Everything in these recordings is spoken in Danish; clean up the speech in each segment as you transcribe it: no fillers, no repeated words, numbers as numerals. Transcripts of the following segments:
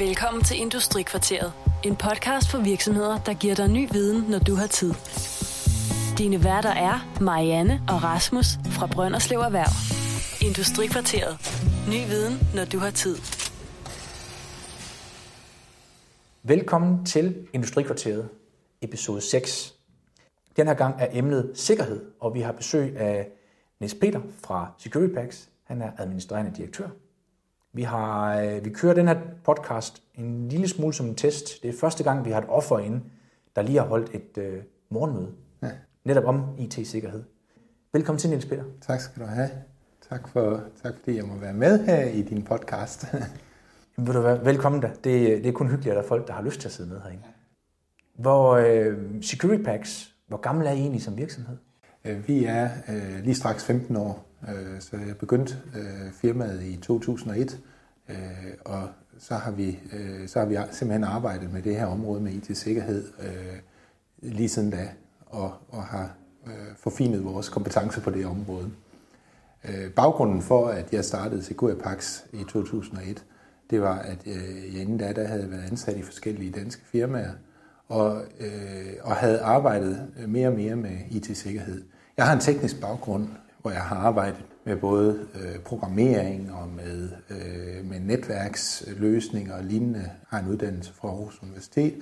Velkommen til Industrikvarteret, en podcast for virksomheder, der giver dig ny viden, når du har tid. Dine værter er Marianne og Rasmus fra Brønderslev Erhverv. Industrikvarteret. Ny viden, når du har tid. Velkommen til Industrikvarteret, episode 6. Den her gang er emnet sikkerhed, og vi har besøg af Nis Peder fra SecuriPax. Han er administrerende direktør. Vi kører den her podcast en lille smule som en test. Det er første gang, vi har et offer inde, der lige har holdt et morgenmøde. Ja. Netop om IT-sikkerhed. Velkommen til, Nis Peder. Tak skal du have. Tak fordi jeg må være med her i din podcast. Jamen, vil du være velkommen da. Det er kun hyggeligt, at der er folk, der har lyst til at sidde med herinde. SecuriPax, hvor gammel er I egentlig som virksomhed? Vi er lige straks 15 år. Så jeg begyndte firmaet i 2001, og så har vi simpelthen arbejdet med det her område med IT-sikkerhed lige siden da, og har forfinet vores kompetencer på det område. Baggrunden for, at jeg startede SecuriPax i 2001, det var, at jeg inden da havde jeg været ansat i forskellige danske firmaer, og havde arbejdet mere og mere med IT-sikkerhed. Jeg har en teknisk baggrund, hvor jeg har arbejdet med både programmering og med netværksløsninger og lignende. Jeg har en uddannelse fra Aarhus Universitet,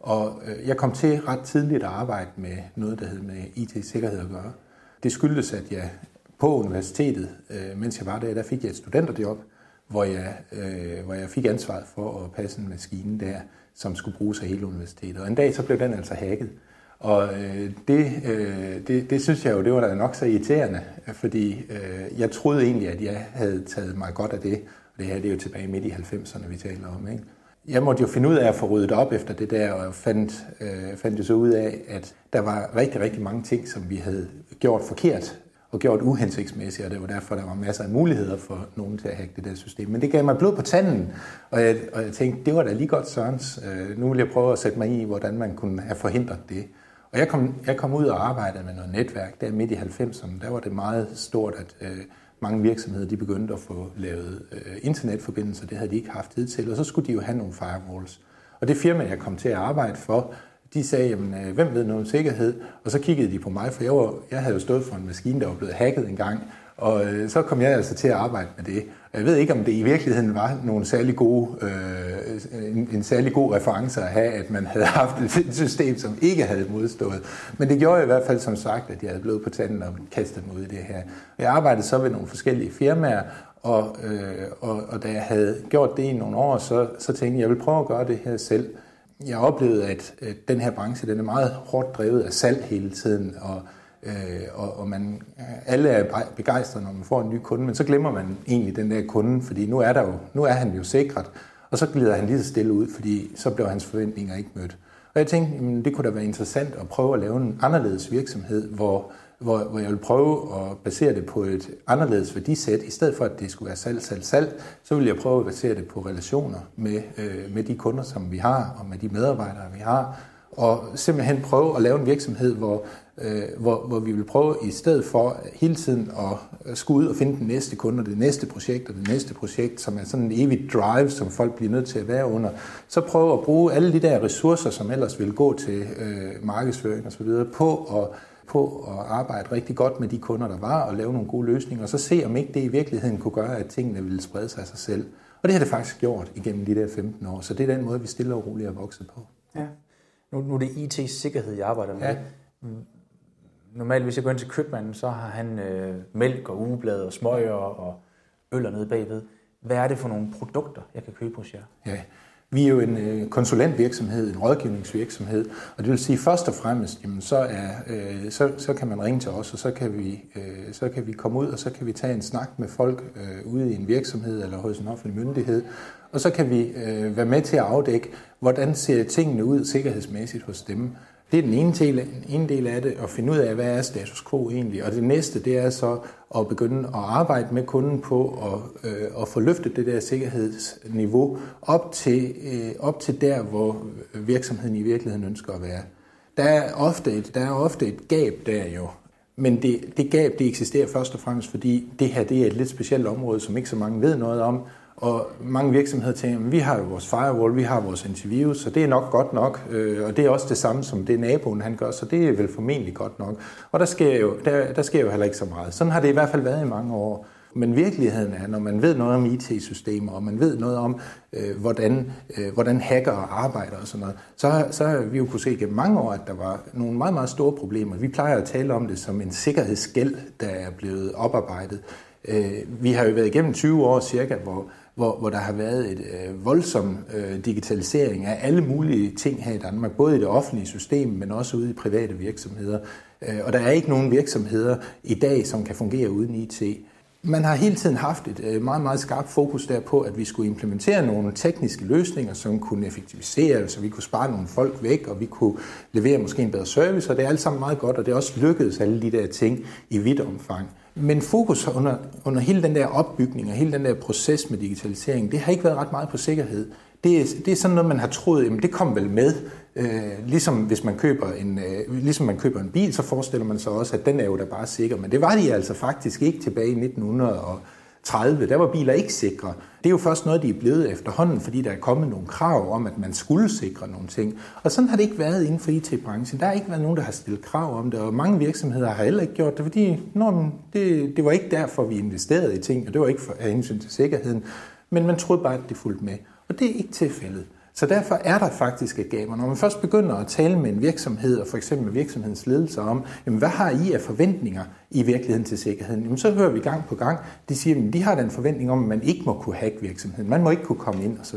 og jeg kom til ret tidligt at arbejde med noget, der hed med IT-sikkerhed at gøre. Det skyldes, at jeg på universitetet, mens jeg var der fik jeg et studenterjob, hvor jeg fik ansvaret for at passe en maskine der, som skulle bruges af hele universitetet. Og en dag så blev den altså hacket. Og det synes jeg jo, det var da nok så irriterende, fordi jeg troede egentlig, at jeg havde taget mig godt af det. Og det her, det er jo tilbage midt i 90'erne, vi taler om, ikke? Jeg måtte jo finde ud af at få ryddet op efter det der, og fandt jo så ud af, at der var rigtig, rigtig mange ting, som vi havde gjort forkert og gjort uhensigtsmæssigt, og det var derfor, der var masser af muligheder for nogen til at hacke det der system. Men det gav mig blod på tanden, og jeg tænkte, det var da lige godt sørens. Nu vil jeg prøve at sætte mig i, hvordan man kunne have forhindret det. Og jeg kom ud og arbejdede med noget netværk der midt i 90'erne. Der var det meget stort, at mange virksomheder de begyndte at få lavet internetforbindelser. Det havde de ikke haft tid til, og så skulle de jo have nogle firewalls. Og det firma, jeg kom til at arbejde for, de sagde, jamen, hvem ved noget om sikkerhed? Og så kiggede de på mig, for jeg havde jo stået for en maskine, der var blevet hacket engang. Og så kom jeg altså til at arbejde med det. Og jeg ved ikke, om det i virkeligheden var nogle særlig gode, en særlig god reference at have, at man havde haft et system, som ikke havde modstået. Men det gjorde jeg i hvert fald som sagt, at jeg havde blevet på tanden og kastet mig ud i det her. Og jeg arbejdede så ved nogle forskellige firmaer, og da jeg havde gjort det i nogle år, så tænkte jeg, jeg vil prøve at gøre det her selv. Jeg oplevede, at den her branche den er meget hårdt drevet af salg hele tiden, og man, alle er begejstrede, når man får en ny kunde, men så glemmer man egentlig den der kunde, fordi nu er han jo sikret, og så glider han lige så stille ud, fordi så blev hans forventninger ikke mødt. Og jeg tænkte, jamen, det kunne da være interessant at prøve at lave en anderledes virksomhed, hvor jeg vil prøve at basere det på et anderledes værdisæt. I stedet for, at det skulle være salg, så vil jeg prøve at basere det på relationer med de kunder, som vi har, og med de medarbejdere, vi har. Og simpelthen prøve at lave en virksomhed, hvor vi vil prøve i stedet for hele tiden at skulle ud og finde den næste kunde, og det næste projekt, som er sådan en evig drive, som folk bliver nødt til at være under. Så prøve at bruge alle de der ressourcer, som ellers vil gå til markedsføring osv. på at arbejde rigtig godt med de kunder, der var, og lave nogle gode løsninger, og så se, om ikke det i virkeligheden kunne gøre, at tingene ville sprede sig af sig selv. Og det har det faktisk gjort igennem de der 15 år, så det er den måde, vi stille og roligt er vokset på. Ja. Nu er det IT-sikkerhed, jeg arbejder med. Ja. Normalt, hvis jeg går ind til købmanden, så har han mælk og ugeblade og smøger og øl nede bagved. Hvad er det for nogle produkter, jeg kan købe hos jer? Ja. Vi er jo en konsulentvirksomhed, en rådgivningsvirksomhed, og det vil sige først og fremmest, jamen, så kan man ringe til os, og så kan vi komme ud, og så kan vi tage en snak med folk ude i en virksomhed eller hos en offentlig myndighed, og så kan vi være med til at afdække, hvordan ser tingene ud sikkerhedsmæssigt hos dem. Det er den ene del af det, at finde ud af, hvad er status quo egentlig. Og det næste, det er så at begynde at arbejde med kunden på at få løftet det der sikkerhedsniveau op til der, hvor virksomheden i virkeligheden ønsker at være. Der er ofte et gab der jo. Men det gab, det eksisterer først og fremmest, fordi det her det er et lidt specielt område, som ikke så mange ved noget om. Og mange virksomheder tænker, at vi har jo vores firewall, vi har vores antivirus, så det er nok godt nok. Og det er også det samme som det naboen han gør, så det er vel formentlig godt nok. Og der sker jo heller ikke så meget. Sådan har det i hvert fald været i mange år. Men virkeligheden er, når man ved noget om IT-systemer, og man ved noget om, hvordan hackere arbejder og sådan noget, så har vi jo kunnet se gennem mange år, at der var nogle meget, meget store problemer. Vi plejer at tale om det som en sikkerhedsgæld, der er blevet oparbejdet. Vi har jo været igennem 20 år cirka, hvor der har været en voldsom digitalisering af alle mulige ting her i Danmark, både i det offentlige system, men også ude i private virksomheder. Og der er ikke nogen virksomheder i dag, som kan fungere uden IT. Man har hele tiden haft et meget, meget skarpt fokus der på, at vi skulle implementere nogle tekniske løsninger, som kunne effektivisere, så vi kunne spare nogle folk væk, og vi kunne levere måske en bedre service, og det er alt sammen meget godt, og det er også lykkedes alle de der ting i vidt omfang. Men fokus under hele den der opbygning og hele den der proces med digitalisering, det har ikke været ret meget på sikkerhed. Det er sådan noget, man har troet, jamen, det kom vel med. Ligesom hvis man køber en bil, så forestiller man sig også, at den er jo da bare sikker. Men det var de altså faktisk ikke tilbage i 1930. Der var biler ikke sikre. Det er jo først noget, de er blevet efterhånden, fordi der er kommet nogle krav om, at man skulle sikre nogle ting. Og sådan har det ikke været inden for IT-branchen. Der har ikke været nogen, der har stillet krav om det, og mange virksomheder har heller ikke gjort det, fordi det var ikke derfor, vi investerede i ting, og det var ikke af hensyn til sikkerheden. Men man troede bare, at det fulgte med. Og det er ikke tilfældet. Så derfor er der faktisk et gab. Og når man først begynder at tale med en virksomhed, og for eksempel virksomhedens ledelse om, jamen, hvad har I af forventninger i virkeligheden til sikkerheden, jamen, så hører vi gang på gang, de siger, at de har den forventning om, at man ikke må kunne hacke virksomheden, man må ikke kunne komme ind osv.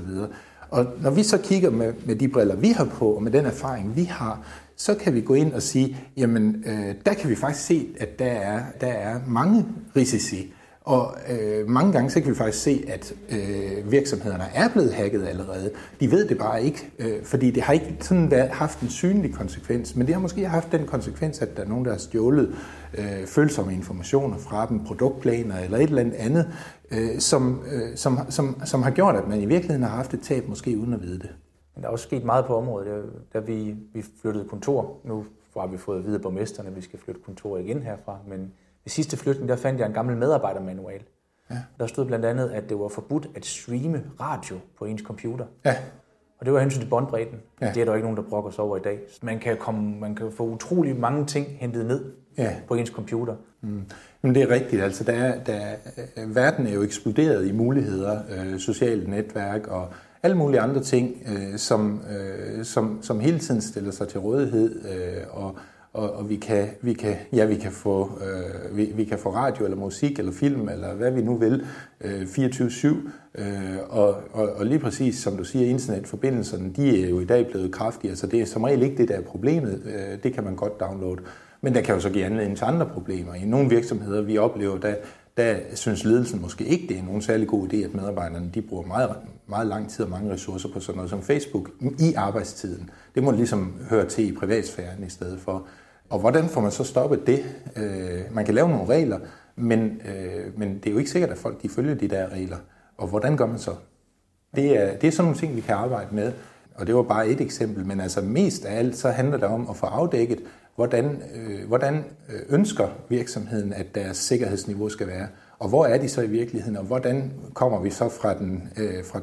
Og når vi så kigger med de briller, vi har på, og med den erfaring, vi har, så kan vi gå ind og sige, jamen, der kan vi faktisk se, at der er mange risici. Og mange gange så kan vi faktisk se, at virksomhederne er blevet hacket allerede. De ved det bare ikke, fordi det har ikke sådan haft en synlig konsekvens. Men det har måske haft den konsekvens, at der er nogen, der har stjålet følsomme informationer fra dem, produktplaner eller et eller andet, som har gjort, at man i virkeligheden har haft et tab, måske uden at vide det. Men der er også sket meget på området. Da vi flyttede kontor, nu har vi fået at vide af borgmesterne, at vi skal flytte kontor igen herfra, men ved sidste flytning, der fandt jeg en gammel medarbejdermanual. Ja. Der stod blandt andet, at det var forbudt at streame radio på ens computer. Ja. Og det var hensyn til båndbredden. Ja. Det er der ikke nogen, der brokker sig over i dag. Man kan få utrolig mange ting hentet ned på ens computer. Mm. Men det er rigtigt. Altså, verden er jo eksploderet i muligheder, sociale netværk og alle mulige andre ting, som hele tiden stiller sig til rådighed og vi kan få radio eller musik eller film eller hvad vi nu vil 24/7 og lige præcis som du siger, internetforbindelserne, de er jo i dag blevet kraftigere, så det er som regel ikke det der er problemet. Det kan man godt downloade, men der kan jo så give anledning til andre problemer. I nogle virksomheder vi oplever, der synes ledelsen måske ikke, det er nogen særlig god idé, at medarbejderne de bruger meget, meget lang tid og mange ressourcer på sådan noget som Facebook i arbejdstiden. Det må ligesom høre til i privatsfæren i stedet for. Og hvordan får man så stoppet det? Man kan lave nogle regler, men det er jo ikke sikkert, at folk de følger de der regler. Og hvordan gør man så? Det er sådan nogle ting, vi kan arbejde med. Og det var bare et eksempel, men altså mest af alt, så handler det om at få afdækket, hvordan ønsker virksomheden, at deres sikkerhedsniveau skal være, og hvor er de så i virkeligheden, og hvordan kommer vi så fra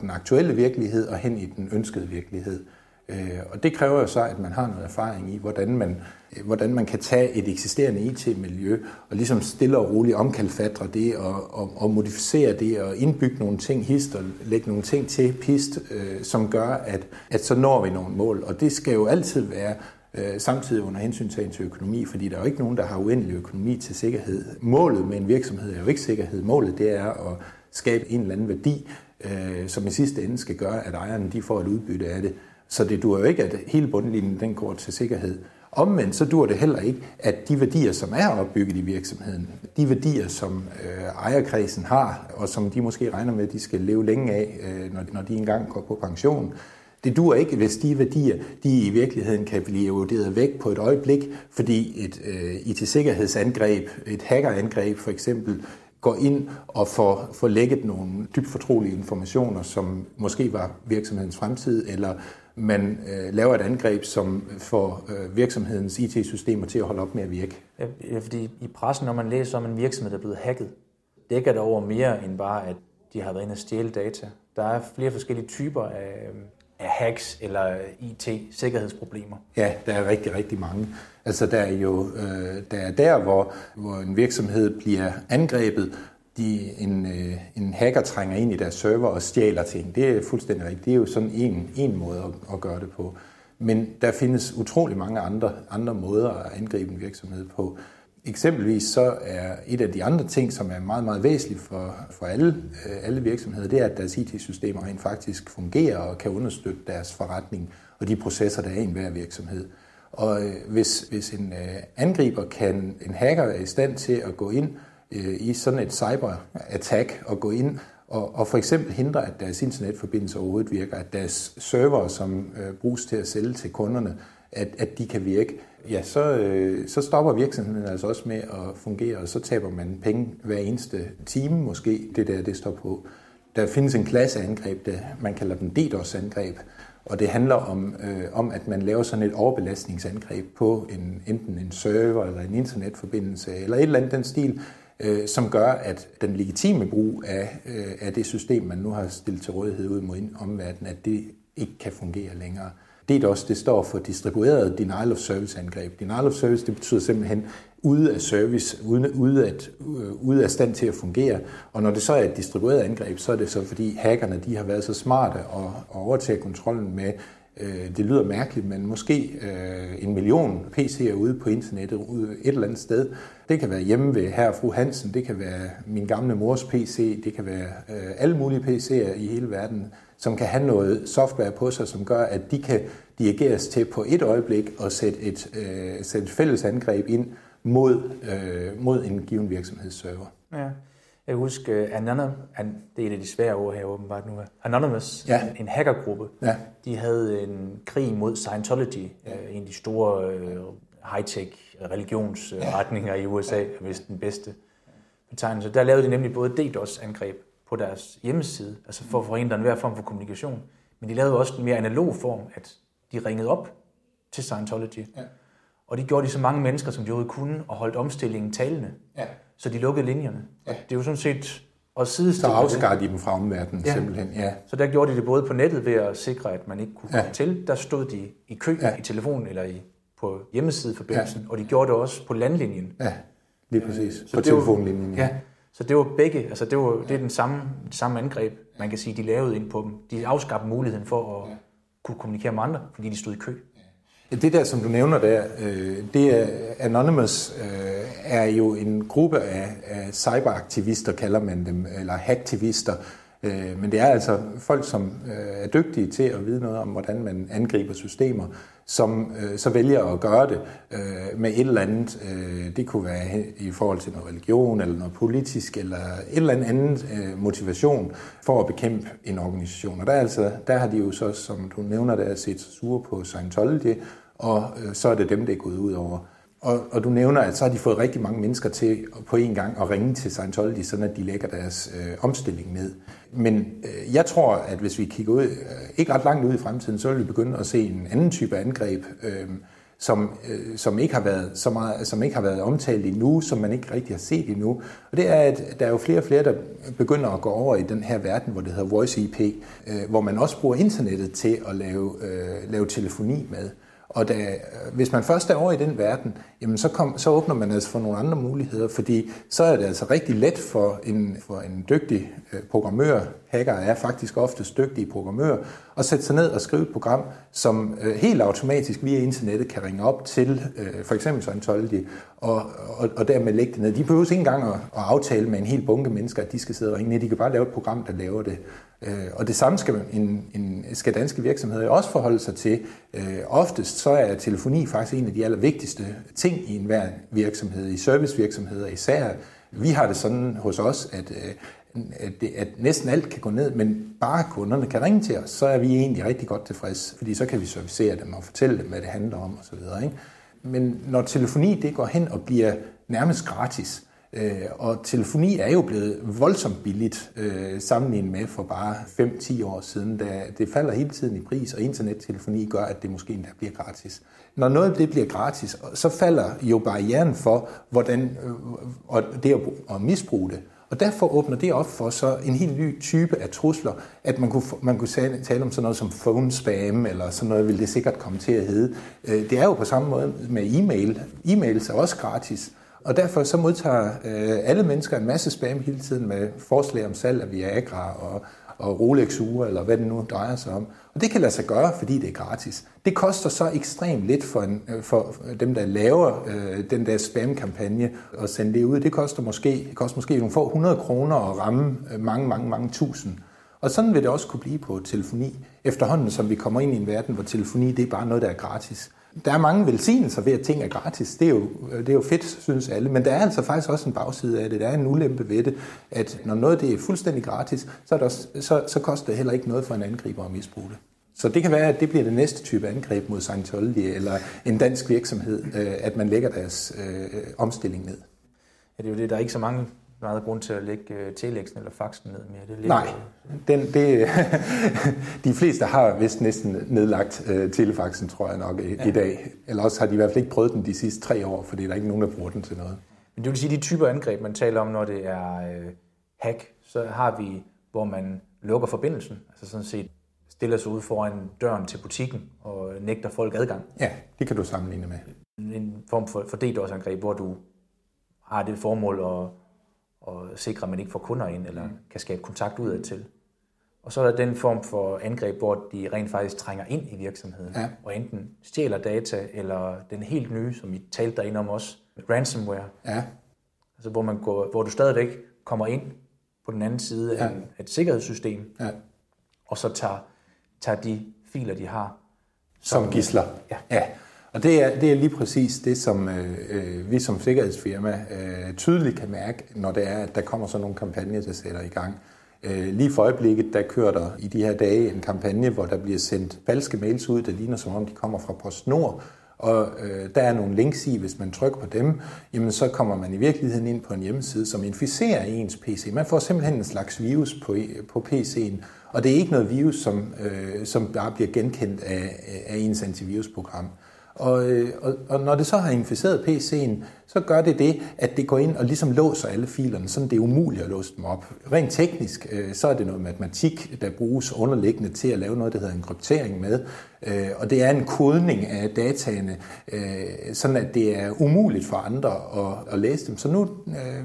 den aktuelle virkelighed og hen i den ønskede virkelighed. Og det kræver jo så, at man har noget erfaring i, hvordan man kan tage et eksisterende IT-miljø og ligesom stille og roligt omkalfatre det og modificere det og indbygge nogle ting hist og lægge nogle ting til pist, som gør, at så når vi nogle mål. Og det skal jo altid være samtidig under hensyntagen til økonomi, fordi der er jo ikke nogen, der har uendelig økonomi til sikkerhed. Målet med en virksomhed er jo ikke sikkerhed. Målet det er at skabe en eller anden værdi, som i sidste ende skal gøre, at ejerne de får et udbytte af det. Så det duer jo ikke, at hele bundlinjen den går til sikkerhed. Omvendt så duer det heller ikke, at de værdier, som er opbygget i virksomheden, de værdier, som ejerkredsen har, og som de måske regner med, at de skal leve længe af, når de engang går på pension, det duer ikke, hvis de værdier, de i virkeligheden kan blive eroderet væk på et øjeblik, fordi et IT-sikkerhedsangreb, et hackerangreb for eksempel, går ind og får lækket nogle dybt fortrolige informationer, som måske var virksomhedens fremtid, eller man laver et angreb, som får virksomhedens IT-systemer til at holde op med at virke. Ja, fordi i pressen, når man læser om en virksomhed, der er blevet hacket, dækker det over mere end bare, at De har været inde og stjæle data. Der er flere forskellige typer af hacks eller IT-sikkerhedsproblemer. Ja, der er rigtig, rigtig mange. Altså der er jo der, hvor en virksomhed bliver angrebet, en hacker trænger ind i deres server og stjæler ting. Det er fuldstændig rigtigt. Det er jo sådan en måde at gøre det på. Men der findes utrolig mange andre måder at angribe en virksomhed på. Eksempelvis så er et af de andre ting, som er meget, meget væsentligt for alle virksomheder, det er, at deres IT-systemer rent faktisk fungerer og kan understøtte deres forretning og de processer, der er i enhver virksomhed. Og hvis en angriber en hacker er i stand til at gå ind i sådan et cyberattack og gå ind og for eksempel hindre, at deres internetforbindelse overhovedet virker, at deres servere, som bruges til at sælge til kunderne, at de kan virke, ja, så stopper virksomheden altså også med at fungere, og så taber man penge hver eneste time måske, det står på. Der findes en klasse angreb, man kalder dem DDoS-angreb, og det handler om, at man laver sådan et overbelastningsangreb på enten en server eller en internetforbindelse eller et eller andet den stil, som gør, at den legitime brug af det system, man nu har stillet til rådighed ud mod omverdenen, at det ikke kan fungere længere. DDoS, det står for distribueret denial of service angreb. Denial of service, det betyder simpelthen ude af service, ude af stand til at fungere. Og når det så er et distribueret angreb, så er det så fordi hackerne, de har været så smarte at overtage kontrollen med, det lyder mærkeligt, men måske 1 million PC'er ude på internettet ude et eller andet sted. Det kan være hjemme ved herr og fru Hansen, det kan være min gamle mors PC, det kan være alle mulige PC'er i hele verden, som kan have noget software på sig, som gør, at de kan dirigeres til på et øjeblik og sætte et fælles angreb ind mod en given virksomhedsserver. Ja. Jeg husker Anonymous, det er et af de svære ord her åbenbart nu, Anonymous, ja. En hackergruppe, ja. De havde en krig mod Scientology, ja. En af de store high-tech religionsretninger, ja. I USA, ja. Hvis den bedste betegnelse. Der lavede de nemlig både DDoS-angreb på deres hjemmeside, altså for at forhindre enhver form for kommunikation, men de lavede også en mere analog form, at de ringede op til Scientology, ja. Og det gjorde de så mange mennesker, som de overhovedet kunne, og holdt omstillingen talende. Ja. Så de lukkede linjerne. Ja. Det er jo sådan set at sidestille. Så afskar de dem fra omverdenen, ja. Simpelthen. Ja. Så der gjorde de det både på nettet ved at sikre, at man ikke kunne komme, ja. Til. Der stod de i kø, ja. I telefonen eller på hjemmesideforbindelsen, ja. Og de gjorde det også på landlinjen. Ja, lige præcis. Så på telefonlinjen. Ja. Så det var begge, altså det er den samme angreb, man kan sige, de lavede ind på dem. De afskabte muligheden for at, ja. Kunne kommunikere med andre, fordi de stod i kø. Det der, som du nævner der, det er Anonymous, er jo en gruppe af cyberaktivister, kalder man dem, eller hacktivister. Men det er altså folk, som er dygtige til at vide noget om, hvordan man angriber systemer, som så vælger at gøre det med et eller andet. Det kunne være i forhold til noget religion, eller noget politisk, eller et eller andet motivation for at bekæmpe en organisation. Og der har de jo så, som du nævner, der set sure på Scientology, og så er det dem, det er gået ud over. Og du nævner, at så har de fået rigtig mange mennesker til på en gang at ringe til Scientology, sådan at de lægger deres omstilling ned. Men jeg tror, at hvis vi kigger ud, ikke ret langt ud i fremtiden, så vil vi begynde at se en anden type angreb, som ikke har været omtalt endnu, som man ikke rigtig har set endnu. Og det er, at der er jo flere og flere, der begynder at gå over i den her verden, hvor det hedder Voice IP, hvor man også bruger internettet til at lave telefoni med. Og hvis man først er over i den verden, jamen så åbner man altså for nogle andre muligheder, fordi så er det altså rigtig let for en dygtig programmør, hacker er faktisk oftest dygtige programmører, at sætte sig ned og skrive et program, som helt automatisk via internettet kan ringe op til for eksempel Scientology, og dermed lægge det ned. De behøver ikke engang at aftale med en hel bunke mennesker, at de skal sidde og ringe ned. De kan bare lave et program, der laver det. Og det samme skal skal danske virksomheder også forholde sig til. Oftest så er telefoni faktisk en af de allervigtigste ting i enhver virksomhed, i servicevirksomheder især. Vi har det sådan hos os, at næsten alt kan gå ned, men bare kunderne kan ringe til os, så er vi egentlig rigtig godt tilfredse, fordi så kan vi servicere dem og fortælle dem, hvad det handler om osv. Men når telefoni det går hen og bliver nærmest gratis, og telefoni er jo blevet voldsomt billigt sammenlignet med for bare 5-10 år siden, da det falder hele tiden i pris, og internettelefoni gør, at det måske endda bliver gratis. Når noget af det bliver gratis, så falder jo barrieren for, hvordan det at misbruge det. Og derfor åbner det op for så en helt ny type af trusler, at man kunne tale om sådan noget som phone spam, eller sådan noget vil det sikkert komme til at hedde. Det er jo på samme måde med e-mail. E-mails er også gratis. Og derfor så modtager alle mennesker en masse spam hele tiden med forslag om salg af Viagra og Rolex-ure, eller hvad det nu drejer sig om. Og det kan lade sig gøre, fordi det er gratis. Det koster så ekstremt lidt for dem, der laver den der spam-kampagne og sende det ud. Det koster måske nogle få 100 kroner at ramme mange tusind. Og sådan vil det også kunne blive på telefoni, efterhånden som vi kommer ind i en verden, hvor telefoni det er bare noget, der er gratis. Der er mange velsignelser ved, at ting er gratis. Det er jo fedt, synes alle. Men der er altså faktisk også en bagside af det. Der er en ulempe ved det, at når noget det er fuldstændig gratis, så koster det heller ikke noget for en angriber at misbruge det. Så det kan være, at det bliver det næste type angreb mod Scientology eller en dansk virksomhed, at man lægger deres omstilling ned. Ja, det er jo det. Der er ikke så meget grund til at lægge telexen eller faxen ned mere. Nej, de fleste har vist næsten nedlagt telefaxen, tror jeg nok, i dag. Eller også har de i hvert fald ikke prøvet den de sidste 3 år, fordi der er ikke nogen, der bruger den til noget. Men det vil sige, de typer angreb, man taler om, når det er hack, så har vi, hvor man lukker forbindelsen, altså sådan set stiller sig ud foran døren til butikken og nægter folk adgang. Ja, det kan du sammenligne med. En form for DDoS-angreb, hvor du har det formål og sikre, at man ikke får kunder ind, eller kan skabe kontakt udad til. Og så er der den form for angreb, hvor de rent faktisk trænger ind i virksomheden, og enten stjæler data, eller den helt nye, som I talte derinde om også, ransomware. Ja. Altså, hvor du stadigvæk kommer ind på den anden side af et sikkerhedssystem, og så tager de filer, de har. Som gidsler. Ja. Og det er lige præcis det, som vi som sikkerhedsfirma tydeligt kan mærke, når det er, at der kommer sådan nogle kampagner, der sætter i gang. Lige for øjeblikket, der kører der i de her dage en kampagne, hvor der bliver sendt falske mails ud, der ligner som om, de kommer fra PostNord. Og der er nogle links i, hvis man trykker på dem, jamen så kommer man i virkeligheden ind på en hjemmeside, som inficerer ens PC. Man får simpelthen en slags virus på PC'en, og det er ikke noget virus, som bare bliver genkendt af ens antivirusprogram. Og når det så har inficeret PC'en, så gør det, at det går ind og ligesom låser alle filerne, sådan det er umuligt at låse dem op. Rent teknisk, så er det noget matematik, der bruges underliggende til at lave noget, der hedder en kryptering med. Og det er en kodning af dataene, sådan at det er umuligt for andre at læse dem. Så nu,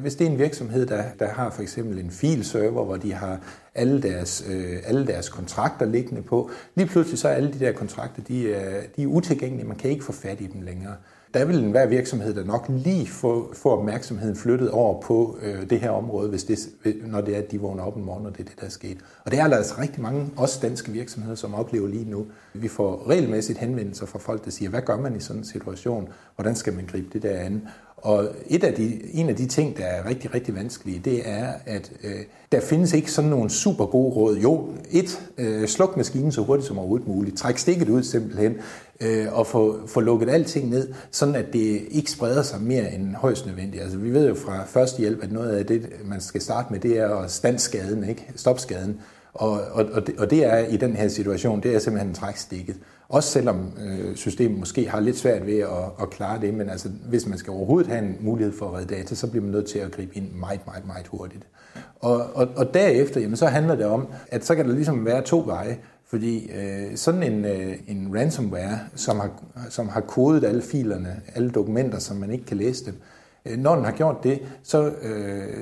hvis det er en virksomhed, der har for eksempel en filserver, hvor de har alle deres kontrakter liggende på, lige pludselig så er alle de der kontrakter, de er utilgængelige, man kan ikke få fat i dem længere. Der vil enhver virksomhed, der nok lige får opmærksomheden flyttet over på det her område, når det er, at de vågner op en morgen, og det er det, der er sket. Og det er altså rigtig mange, også danske virksomheder, som oplever lige nu. Vi får regelmæssigt henvendelser fra folk, der siger, hvad gør man i sådan en situation? Hvordan skal man gribe det der an? Og en af de ting, der er rigtig, rigtig vanskelige, det er, at der findes ikke sådan nogle super gode råd. Jo, sluk maskinen så hurtigt som overhovedet muligt. Træk stikket ud simpelthen og få lukket alting ned, sådan at det ikke spreder sig mere end højst nødvendigt. Altså, vi ved jo fra førstehjælp, at noget af det, man skal starte med, det er at standse skaden, ikke? Stop skaden. Og det er i den her situation, det er simpelthen trækstikket. Også selvom systemet måske har lidt svært ved at klare det, men altså, hvis man skal overhovedet have en mulighed for at redde data, så bliver man nødt til at gribe ind meget hurtigt. Og derefter, jamen, så handler det om, at så kan der ligesom være 2 veje, fordi sådan en ransomware, som har kodet alle filerne, alle dokumenter, som man ikke kan læse dem, når den har gjort det,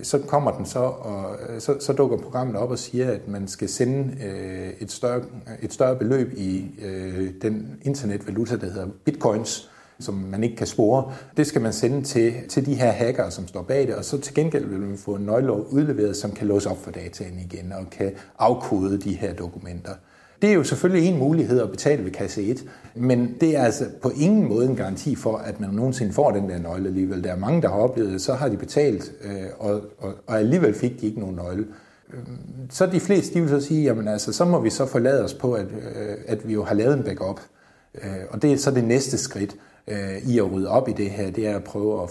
så kommer den så, og så dukker programmet op og siger, at man skal sende et større beløb i den internetvaluta, der hedder bitcoins, som man ikke kan spore. Det skal man sende til de her hackere, som står bag det, og så til gengæld vil man få en nøgle udleveret, som kan låse op for dataen igen og kan afkode de her dokumenter. Det er jo selvfølgelig en mulighed at betale ved kasse 1, men det er altså på ingen måde en garanti for, at man nogensinde får den der nøgle alligevel. Der er mange, der har oplevet det, så har de betalt, og alligevel fik de ikke nogen nøgle. Så de fleste, de vil så sige, jamen altså, så må vi så forlade os på, at vi jo har lavet en backup. Og det er så det næste skridt i at rydde op i det her, det er at prøve at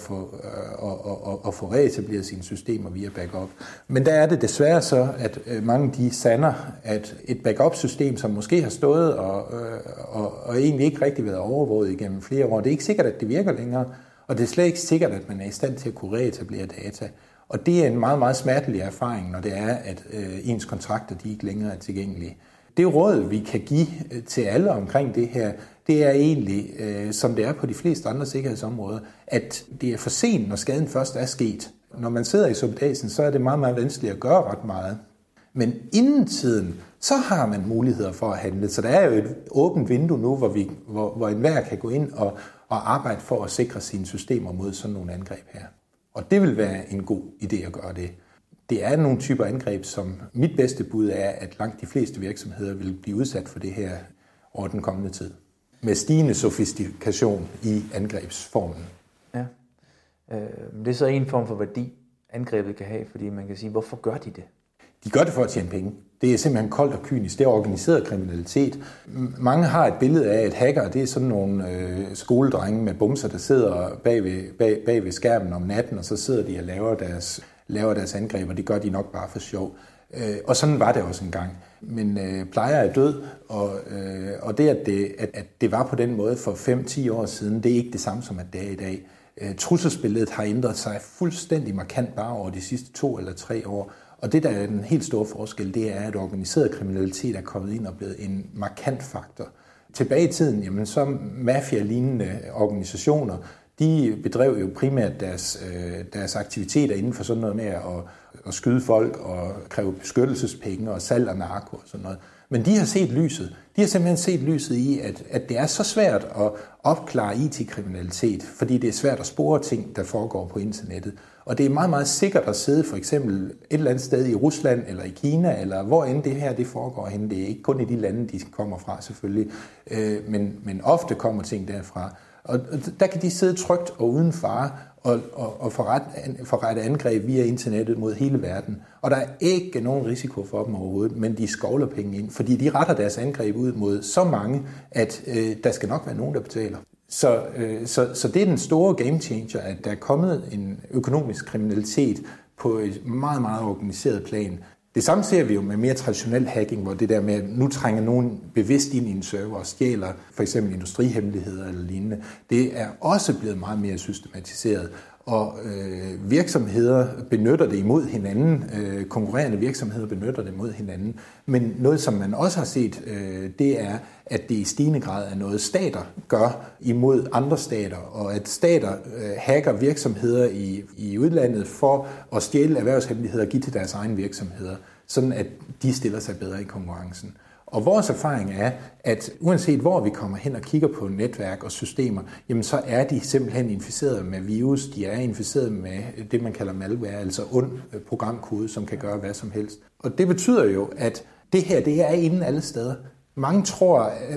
få reetableret sine systemer via backup. Men der er det desværre så, at mange de sander, at et backup-system, som måske har stået og egentlig ikke rigtig været overvåget igennem flere år, det er ikke sikkert, at det virker længere, og det er slet ikke sikkert, at man er i stand til at kunne reetablere data. Og det er en meget, meget smertelig erfaring, når det er, at ens kontrakter de ikke længere er tilgængelige. Det råd, vi kan give til alle omkring det her, det er egentlig, som det er på de fleste andre sikkerhedsområder, at det er for sent, når skaden først er sket. Når man sidder i subdagen, så er det meget, meget vanskeligt at gøre ret meget. Men inden tiden, så har man muligheder for at handle. Så der er jo et åbent vindue nu, hvor enhver kan gå ind og arbejde for at sikre sine systemer mod sådan nogle angreb her. Og det vil være en god idé at gøre det. Det er nogle typer angreb, som mit bedste bud er, at langt de fleste virksomheder vil blive udsat for det her over den kommende tid. Med stigende sofistikation i angrebsformen. Ja, det er så en form for værdi, angrebet kan have, fordi man kan sige, hvorfor gør de det? De gør det for at tjene penge. Det er simpelthen koldt og kynisk. Det er organiseret kriminalitet. Mange har et billede af, at hacker, det er sådan nogle skoledrenge med bumser, der sidder bag ved skærmen om natten, og så sidder de og laver deres angreb, og det gør de nok bare for sjov. Og sådan var det også engang. Men plejer er død, og det, at det var på den måde for 5-10 år siden, det er ikke det samme som at det er i dag. Trusselsbilledet har ændret sig fuldstændig markant bare over de sidste 2 eller 3 år. Og det, der er den helt store forskel, det er, at organiseret kriminalitet er kommet ind og blevet en markant faktor. Tilbage i tiden, jamen, så mafia-lignende organisationer, de bedrev jo primært deres aktiviteter inden for sådan noget med at skyde folk og kræve beskyttelsespenge og salg af narko og sådan noget. Men de har set lyset. De har simpelthen set lyset i, at det er så svært at opklare IT-kriminalitet, fordi det er svært at spore ting, der foregår på internettet. Og det er meget, meget sikkert at sidde for eksempel et eller andet sted i Rusland eller i Kina, eller hvor end det her det foregår henne. Det er ikke kun i de lande, de kommer fra selvfølgelig, men ofte kommer ting derfra. Og der kan de sidde trygt og uden fare og forrette angreb via internettet mod hele verden. Og der er ikke nogen risiko for dem overhovedet, men de skovler penge ind, fordi de retter deres angreb ud mod så mange, at der skal nok være nogen, der betaler. Så det er den store game changer, at der er kommet en økonomisk kriminalitet på et meget, meget organiseret plan. Det samme ser vi jo med mere traditionel hacking, hvor det der med, at nu trænger nogen bevidst ind i en server og stjæler for eksempel industrihemmeligheder eller lignende, det er også blevet meget mere systematiseret. Og virksomheder benytter det imod hinanden, konkurrerende virksomheder benytter det imod hinanden. Men noget, som man også har set, det er, at det i stigende grad er noget, stater gør imod andre stater, og at stater hacker virksomheder i udlandet for at stjæle erhvervshemmeligheder og give til deres egne virksomheder, sådan at de stiller sig bedre i konkurrencen. Og vores erfaring er, at uanset hvor vi kommer hen og kigger på netværk og systemer, jamen så er de simpelthen inficeret med virus, de er inficeret med det, man kalder malware, altså ond programkode, som kan gøre hvad som helst. Og det betyder jo, at det her, det er inde alle steder.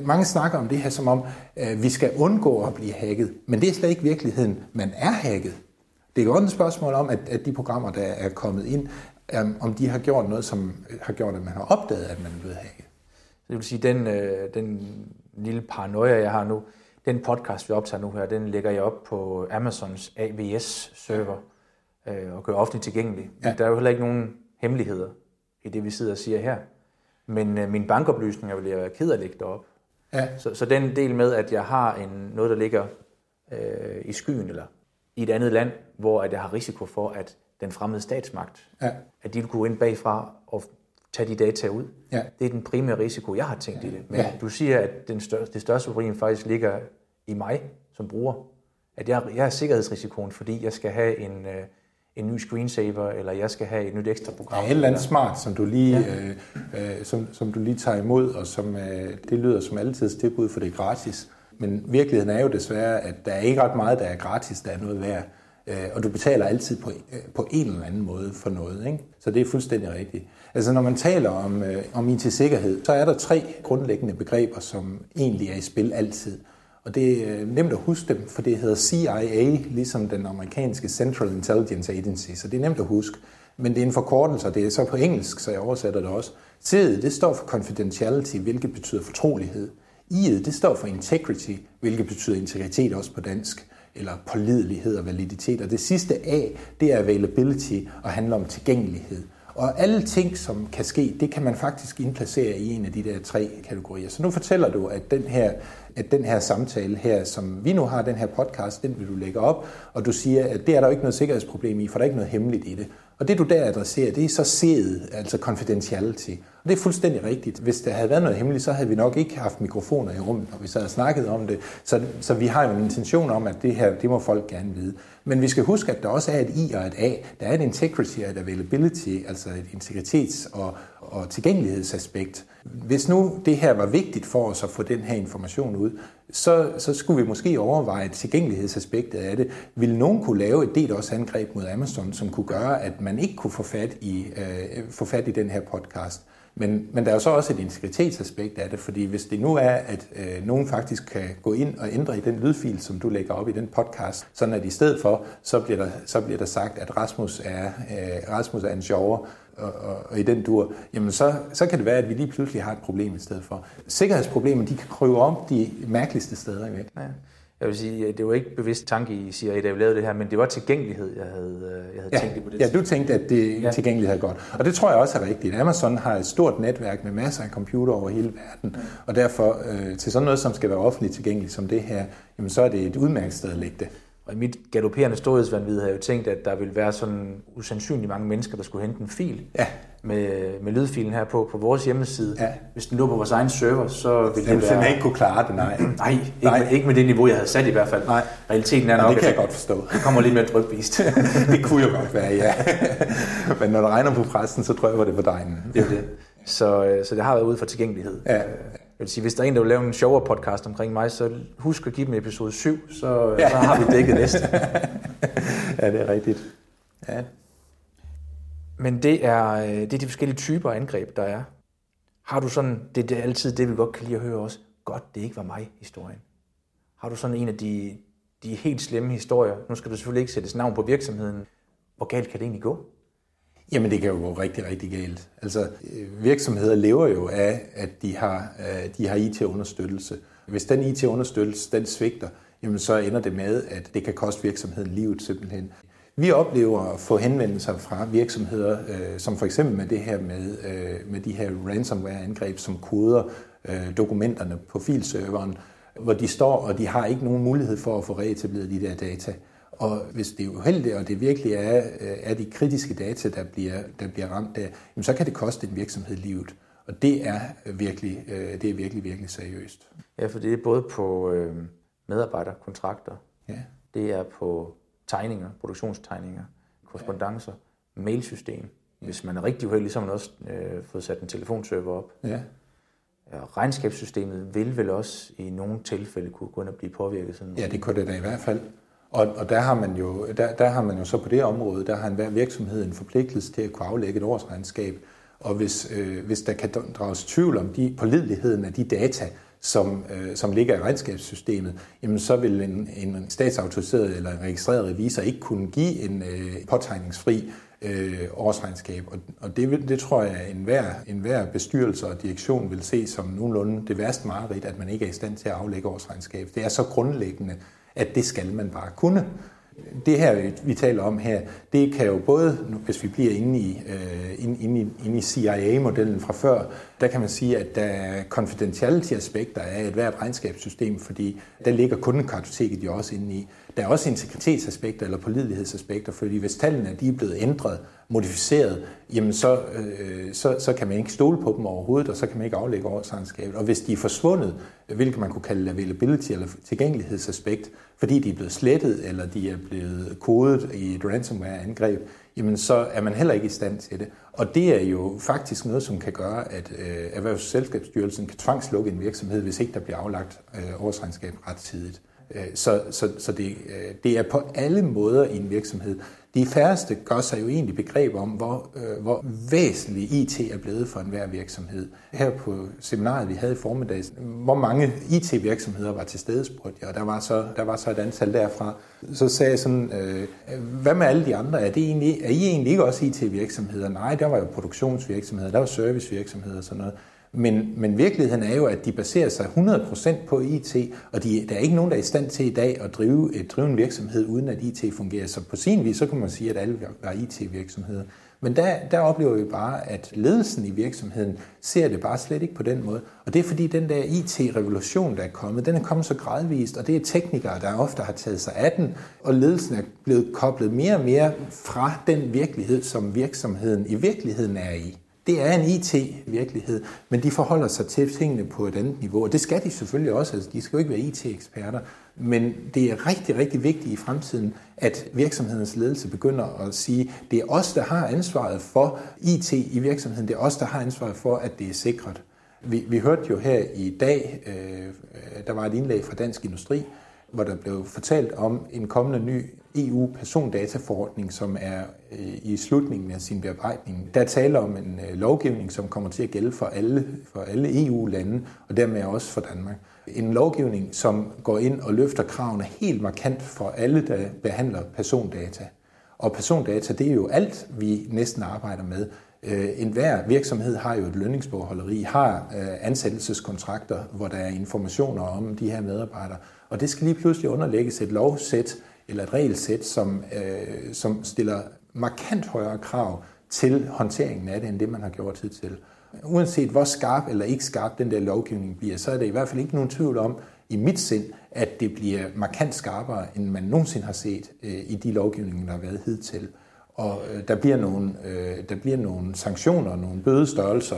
Mange snakker om det her som om, vi skal undgå at blive hacket, men det er slet ikke virkeligheden. Man er hacket. Det er jo også et spørgsmål om, at de programmer, der er kommet ind, om de har gjort noget, som har gjort, at man har opdaget, at man er blevet hacket. Det vil sige, den lille paranoia, jeg har nu, den podcast, vi optager nu her, den lægger jeg op på Amazons AWS-server og gør offentligt tilgængelig. Ja. Der er jo heller ikke nogen hemmeligheder i det, vi sidder og siger her. Men mine bankoplysninger vil jeg være ked af at lægge derop. Ja. Så den del med, at jeg har noget, der ligger i skyen eller i et andet land, hvor at jeg har risiko for, at den fremmede statsmagt, at de vil kunne ind bagfra og tage de data ud. Ja. Det er den primære risiko, jeg har tænkt i det. Men du siger, at det største problem faktisk ligger i mig som bruger. At jeg har sikkerhedsrisikoen, fordi jeg skal have en ny screensaver, eller jeg skal have et nyt ekstra program. Ja, et eller andet smart, som du lige, som du lige tager imod, og som det lyder som altid tilbud, for det er gratis. Men virkeligheden er jo desværre, at der er ikke ret meget, der er gratis, der er noget værd. Og du betaler altid på en eller anden måde for noget, ikke? Så det er fuldstændig rigtigt. Altså når man taler om IT-sikkerhed, så er der 3 grundlæggende begreber, som egentlig er i spil altid. Og det er nemt at huske dem, for det hedder CIA, ligesom den amerikanske Central Intelligence Agency, så det er nemt at huske. Men det er en forkortelse, og det er så på engelsk, så jeg oversætter det også. C'et, det står for confidentiality, hvilket betyder fortrolighed. I'et, det står for integrity, hvilket betyder integritet også på dansk, eller pålidelighed og validitet. Og det sidste A, det er availability og handler om tilgængelighed. Og alle ting, som kan ske, det kan man faktisk indplacere i en af de der tre kategorier. Så nu fortæller du, at den her samtale her, som vi nu har, den her podcast, den vil du lægge op, og du siger, at det er der jo ikke noget sikkerhedsproblem i, for der er ikke noget hemmeligt i det. Og det, du der adresserer, det er så CED, altså confidentiality. Og det er fuldstændig rigtigt. Hvis der havde været noget hemmeligt, så havde vi nok ikke haft mikrofoner i rummet, og vi så havde snakket om det. Så vi har jo en intention om, at det her, det må folk gerne vide. Men vi skal huske, at der også er et I og et A. Der er et integrity og et availability, altså et integritets- og tilgængelighedsaspekt. Hvis nu det her var vigtigt for os at få den her information ud, så skulle vi måske overveje tilgængelighedsaspektet af det. Ville nogen kunne lave et DDoS-angreb mod Amazon, som kunne gøre, at man ikke kunne få fat i den her podcast? Men der er jo så også et integritetsaspekt af det, fordi hvis det nu er, at nogen faktisk kan gå ind og ændre i den lydfil, som du lægger op i den podcast, sådan at i stedet for, så bliver der sagt, at Rasmus er en sjovere, og i den dur, jamen så kan det være, at vi lige pludselig har et problem i stedet for. Sikkerhedsproblemer, de kan krybe om de mærkeligste steder. Ikke? Ja. Jeg vil sige, at det var ikke bevidst tanke, I siger, at I lavede det her, men det var tilgængelighed, jeg havde tænkt på det. Ja, du tænkte, at det tilgængelighed er godt. Og det tror jeg også er rigtigt. Amazon har et stort netværk med masser af computere over hele verden, og derfor til sådan noget, som skal være offentligt tilgængeligt som det her, jamen så er det et udmærket sted at lægge det. Og i mit galopperende storhedsvanvid havde jeg jo tænkt, at der ville være sådan usandsynligt mange mennesker, der skulle hente en fil med lydfilen her på vores hjemmeside. Ja. Hvis den lå på vores egen server, så ville det være... Jeg ikke kunne klare det, nej. Ikke med det niveau, jeg havde sat i hvert fald. Nej. Realiteten er nok... Det kan jeg godt forstå. Det kommer lidt mere drypvist. Det kunne jo godt være, ja. Men når det regner på pressen, så drøber det på dejen. Det er det. Så det har været ude for tilgængelighed. Ja. Jeg vil sige, hvis der er en, der vil lave en sjovere podcast omkring mig, så husk at give dem episode 7, så har vi dækket næste. Ja, det er rigtigt. Ja. Men det er de forskellige typer angreb, der er. Har du sådan, det er altid det, vi godt kan lide at høre også, godt, det ikke var mig, historien. Har du sådan en af de helt slemme historier? Nu skal du selvfølgelig ikke sættes navn på virksomheden. Hvor galt kan det egentlig gå? Jamen det kan jo gå rigtig, rigtig galt. Altså virksomheder lever jo af, at de har IT-understøttelse. Hvis den IT-understøttelse, den svigter, jamen så ender det med, at det kan koste virksomheden livet simpelthen. Vi oplever at få henvendelser fra virksomheder, som for eksempel med det her med de her ransomware-angreb, som koder dokumenterne på filserveren, hvor de står, og de har ikke nogen mulighed for at få reetableret de der data. Og hvis det er uheldigt, og det virkelig er de kritiske data, der bliver ramt der, jamen så kan det koste en virksomhed livet. Og det er virkelig, virkelig seriøst. Ja, for det er både på medarbejderkontrakter, ja. Det er på tegninger, produktionstegninger, korrespondancer, mailsystem. Hvis man er rigtig uheldig, så har man også fået sat en telefonserver op. Ja. Ja, regnskabssystemet vil vel også i nogle tilfælde kunne gå ind og blive påvirket. Sådan ja, det kunne det da i hvert fald. Og der har man jo så på det område, der har enhver virksomhed en forpligtelse til at kunne aflægge et årsregnskab. Og hvis der kan drages tvivl om pålideligheden af de data, som ligger i regnskabssystemet, jamen så vil en statsautoriseret eller en registreret revisor ikke kunne give en påtegningsfri årsregnskab. Og det tror jeg, enhver bestyrelse og direktion vil se som nogenlunde det værste mareridt, at man ikke er i stand til at aflægge årsregnskab. Det er så grundlæggende, at det skal man bare kunne. Det her, vi taler om her, det kan jo både, hvis vi bliver inde i CIA-modellen fra før, der kan man sige, at der er confidentiality-aspekter af et hvert regnskabssystem, fordi der ligger kundekartoteket jo også inde i. Der er også integritetsaspekter eller pålidelighedsaspekter, fordi hvis tallene de er blevet ændret, modificeret, jamen så kan man ikke stole på dem overhovedet, og så kan man ikke aflægge årsregnskabet. Og hvis de er forsvundet, hvilket man kunne kalde availability eller tilgængelighedsaspekt, fordi de er blevet slettet, eller de er blevet kodet i et ransomware-angreb, jamen så er man heller ikke i stand til det. Og det er jo faktisk noget, som kan gøre, at Erhvervs- og Selskabsstyrelsen kan tvangslukke en virksomhed, hvis ikke der bliver aflagt årsregnskab rettidigt. Så det er på alle måder i en virksomhed. De færreste gør sig jo egentlig begreb om, hvor væsentlig IT er blevet for enhver virksomhed. Her på seminaret, vi havde i formiddags, hvor mange IT-virksomheder var til stede, spurgte jeg, og der var så et antal derfra. Så sagde jeg sådan, hvad med alle de andre? Er I egentlig ikke også IT-virksomheder? Nej, der var jo produktionsvirksomheder, der var servicevirksomheder og sådan noget. Men virkeligheden er jo, at de baserer sig 100% på IT, og der er ikke nogen, der er i stand til i dag at drive en virksomhed, uden at IT fungerer. Så på sin vis, så kan man sige, at alle er IT-virksomheder. Men der oplever vi bare, at ledelsen i virksomheden ser det bare slet ikke på den måde. Og det er fordi den der IT-revolution, der er kommet, den er kommet så gradvist, og det er teknikere, der ofte har taget sig af den, og ledelsen er blevet koblet mere og mere fra den virkelighed, som virksomheden i virkeligheden er i. Det er en IT-virkelighed, men de forholder sig til tingene på et andet niveau, og det skal de selvfølgelig også. Altså, de skal jo ikke være IT-eksperter, men det er rigtig, rigtig vigtigt i fremtiden, at virksomhedens ledelse begynder at sige, det er os, der har ansvaret for IT i virksomheden, det er os, der har ansvaret for, at det er sikret. Vi hørte jo her i dag, der var et indlæg fra Dansk Industri, hvor der blev fortalt om en kommende ny EU-persondataforordning, som er i slutningen af sin bearbejdning. Der taler om en lovgivning, som kommer til at gælde for alle EU-lande, og dermed også for Danmark. En lovgivning, som går ind og løfter kravene helt markant for alle, der behandler persondata. Og persondata, det er jo alt, vi næsten arbejder med. En hver virksomhed har jo et lønningsbogholderi, har ansættelseskontrakter, hvor der er informationer om de her medarbejdere. Og det skal lige pludselig underlægges et lovsæt eller et regelsæt, som stiller markant højere krav til håndteringen af det, end det man har gjort hidtil. Uanset hvor skarp eller ikke skarp den der lovgivning bliver, så er det i hvert fald ikke nogen tvivl om, i mit sind, at det bliver markant skarpere, end man nogensinde har set i de lovgivninger, der har været hidtil. Og der bliver nogle sanktioner, nogle bødestørrelser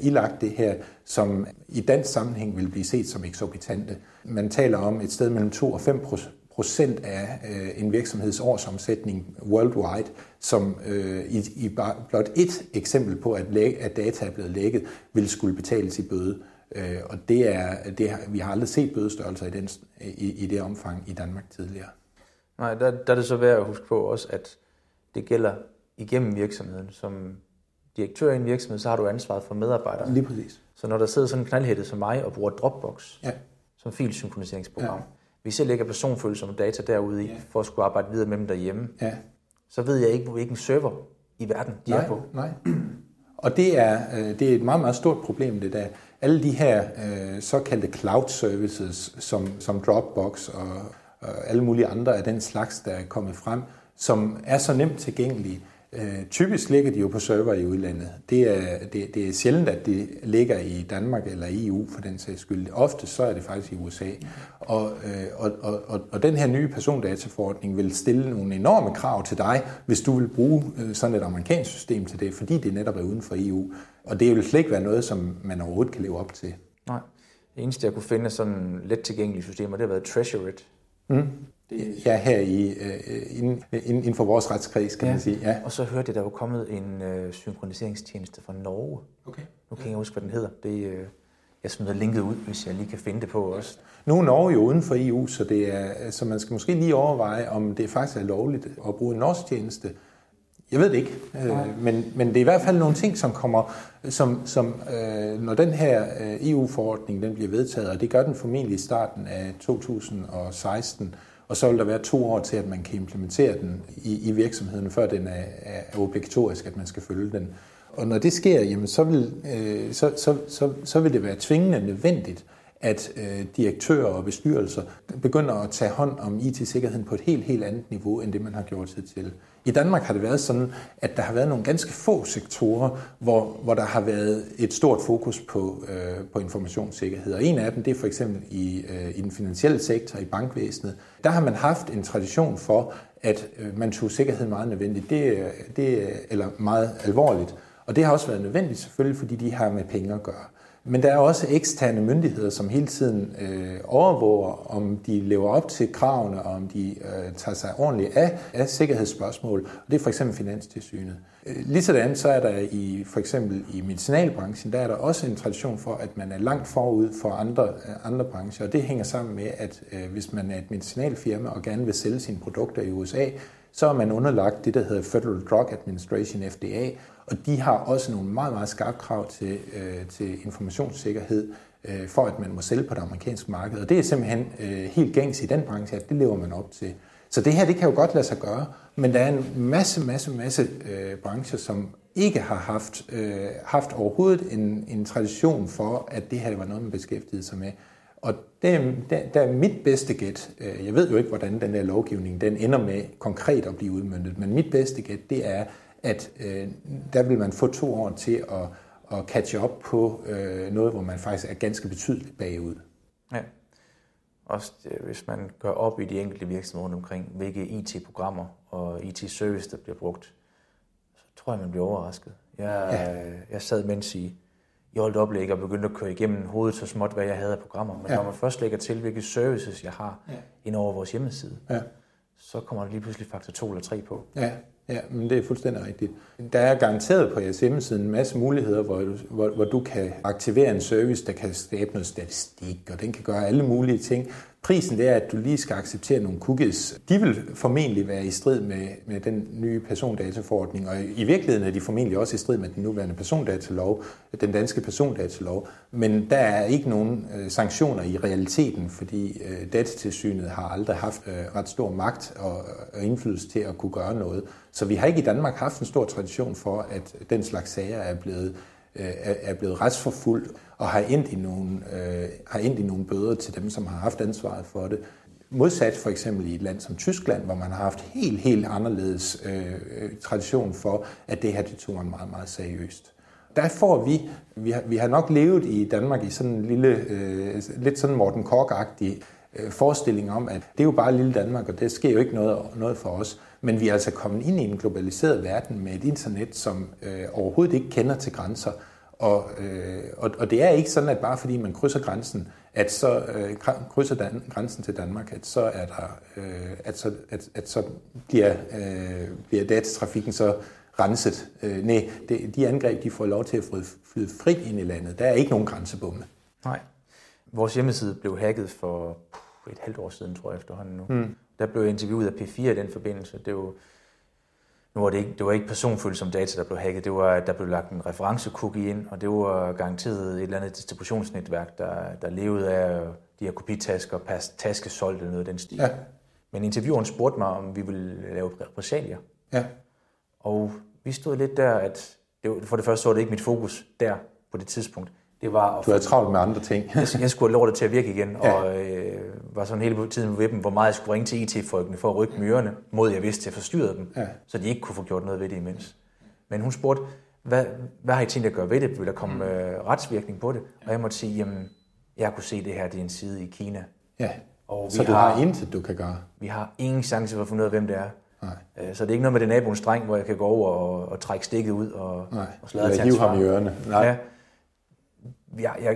ilagt det her, som i dansk sammenhæng vil blive set som eksorbitante. Man taler om et sted mellem 2-5% af en virksomheds årsomsætning worldwide, som i blot et eksempel på, at data er blevet lækket, vil skulle betales i bøde. Og vi har aldrig set bødestørrelser i det omfang i Danmark tidligere. Nej, der er det så værd at huske på også, at det gælder igennem virksomheden. Som direktør i en virksomhed, så har du ansvaret for medarbejdere. Lige præcis. Så når der sidder sådan en knaldhætte som mig og bruger Dropbox som filsynkroniseringsprogram, hvis jeg lægger personfølsomme data derude i, for at skulle arbejde videre med dem derhjemme, så ved jeg ikke, hvilken server i verden de er på. Nej. Og det er et meget, meget stort problem, det der. Alle de her såkaldte cloud services, som Dropbox og alle mulige andre af den slags, der er kommet frem, som er så nemt tilgængelige. Typisk ligger de jo på server i udlandet. Det er sjældent, at det ligger i Danmark eller EU for den sags skyld. Ofte så er det faktisk i USA. Og den her nye persondataforordning vil stille nogle enorme krav til dig, hvis du vil bruge sådan et amerikansk system til det, fordi det netop er uden for EU. Og det vil slet ikke være noget, som man overhovedet kan leve op til. Nej. Det eneste, jeg kunne finde sådan let tilgængelige systemer, det har været Tresorit. Mm. Ja, her inden for vores retskreds, kan man sige. Ja. Og så hørte jeg, der var kommet en synkroniseringstjeneste fra Norge. Okay. Nu kan jeg huske, hvad den hedder. Jeg smider linket ud, hvis jeg lige kan finde det på også. Nu er Norge jo uden for EU, så man skal måske lige overveje, om det faktisk er lovligt at bruge en norsk tjeneste. Jeg ved det ikke, men det er i hvert fald nogle ting, som kommer, som når den her EU-forordning den bliver vedtaget, og det gør den formentlig i starten af 2016, og så vil der være 2 år til, at man kan implementere den i virksomheden, før den er obligatorisk, at man skal følge den. Og når det sker, jamen, så vil det være tvingende nødvendigt, at direktører og bestyrelser begynder at tage hånd om IT-sikkerheden på et helt, helt andet niveau, end det man har gjort hidtil. I Danmark har det været sådan, at der har været nogle ganske få sektorer, hvor der har været et stort fokus på informationssikkerhed. Og en af dem, det er for eksempel i den finansielle sektor, i bankvæsenet. Der har man haft en tradition for, at man tog sikkerhed meget nødvendigt, eller meget alvorligt. Og det har også været nødvendigt selvfølgelig, fordi de har med penge at gøre. Men der er også eksterne myndigheder, som hele tiden overvåger, om de lever op til kravene, og om de tager sig ordentligt af sikkerhedsspørgsmål. Og det er for eksempel Finanstilsynet. Ligesådan så er der for eksempel i medicinalbranchen, der er der også en tradition for, at man er langt forud for andre brancher. Og det hænger sammen med, at hvis man er et medicinalfirma og gerne vil sælge sine produkter i USA, så er man underlagt det, der hedder Federal Drug Administration, FDA, og de har også nogle meget, meget skarpe krav til informationssikkerhed, for at man må sælge på det amerikanske marked. Og det er simpelthen helt gængs i den branche, at det lever man op til. Så det her, det kan jo godt lade sig gøre, men der er en masse brancher, som ikke har haft overhovedet en tradition for, at det her var noget, man beskæftigede sig med. Og der er mit bedste gæt. Jeg ved jo ikke, hvordan den der lovgivning den ender med konkret at blive udmøntet, men mit bedste gæt, det er, at der vil man få 2 år til at catche op på noget, hvor man faktisk er ganske betydeligt bagud. Ja. Også hvis man går op i de enkelte virksomheder omkring, hvilke IT-programmer og IT-service, der bliver brugt, så tror jeg, man bliver overrasket. Jeg sad mens I holdt oplæg og begyndte at køre igennem hovedet så småt, hvad jeg havde af programmer. Men når man først lægger til, hvilke services jeg har ind over vores hjemmeside, så kommer der lige pludselig faktor 2 eller 3 på. Ja, men det er fuldstændig rigtigt. Der er garanteret på jeres hjemmeside en masse muligheder, hvor du kan aktivere en service, der kan skabe noget statistik, og den kan gøre alle mulige ting. Prisen er, at du lige skal acceptere nogle cookies. De vil formentlig være i strid med den nye persondataforordning, og i virkeligheden er de formentlig også i strid med den nuværende persondatalov, den danske persondatalov. Men der er ikke nogen sanktioner i realiteten, fordi datatilsynet har aldrig haft ret stor magt og indflydelse til at kunne gøre noget. Så vi har ikke i Danmark haft en stor tradition for, at den slags sager er blevet retsforfulgt og har endt i nogle bøder til dem, som har haft ansvaret for det. Modsat for eksempel i et land som Tyskland, hvor man har haft helt anderledes tradition for, at det her det tog man meget, meget seriøst. Der får vi har nok levet i Danmark i sådan en lille, lidt sådan Morten Korch-agtig forestilling om, at det er jo bare lille Danmark, og der sker jo ikke noget for os. Men vi er altså kommet ind i en globaliseret verden med et internet, som overhovedet ikke kender til grænser. Og det er ikke sådan, at bare fordi man krydser grænsen, at så grænsen til Danmark, at så er der, at så bliver datatrafikken så renset. Nej, de angreb, de får lov til at flyde frit ind i landet. Der er ikke nogen grænsebomme. Nej. Vores hjemmeside blev hacket for 1,5 år siden, tror jeg efterhånden nu. Der blev interviewet af P4 i den forbindelse. Det var ikke personfølsom data, der blev hacket. Det var, at der blev lagt en reference-cookie ind, og det var garanteret et eller andet distributionsnetværk, der levede af de her kopitasker, taskesolgt eller noget den stil. Ja. Men intervieweren spurgte mig, om vi ville lave repressalier. Ja. Og vi stod lidt der, at for det første så var det ikke mit fokus der på det tidspunkt. Det var du havde travlt med andre ting. Jeg skulle have lov til at virke igen, og var sådan hele tiden ved dem, hvor meget jeg skulle ringe til IT-folkene for at rykke myrerne, mod jeg vidste til at forstyrre dem, så de ikke kunne få gjort noget ved det imens. Men hun spurgte, hvad har I tænkt at gøre ved det? Vil der komme retsvirkning på det? Og jeg måtte sige, jamen, jeg kunne se det her, det er en side i Kina. Ja. Og så du har intet, du kan gøre? Vi har ingen chance for at finde ud af, hvem det er. Nej. Så det er ikke noget med den naboens dreng, hvor jeg kan gå over og trække stikket ud og sladre til hans far. Ham i ørerne. Nej. Ja.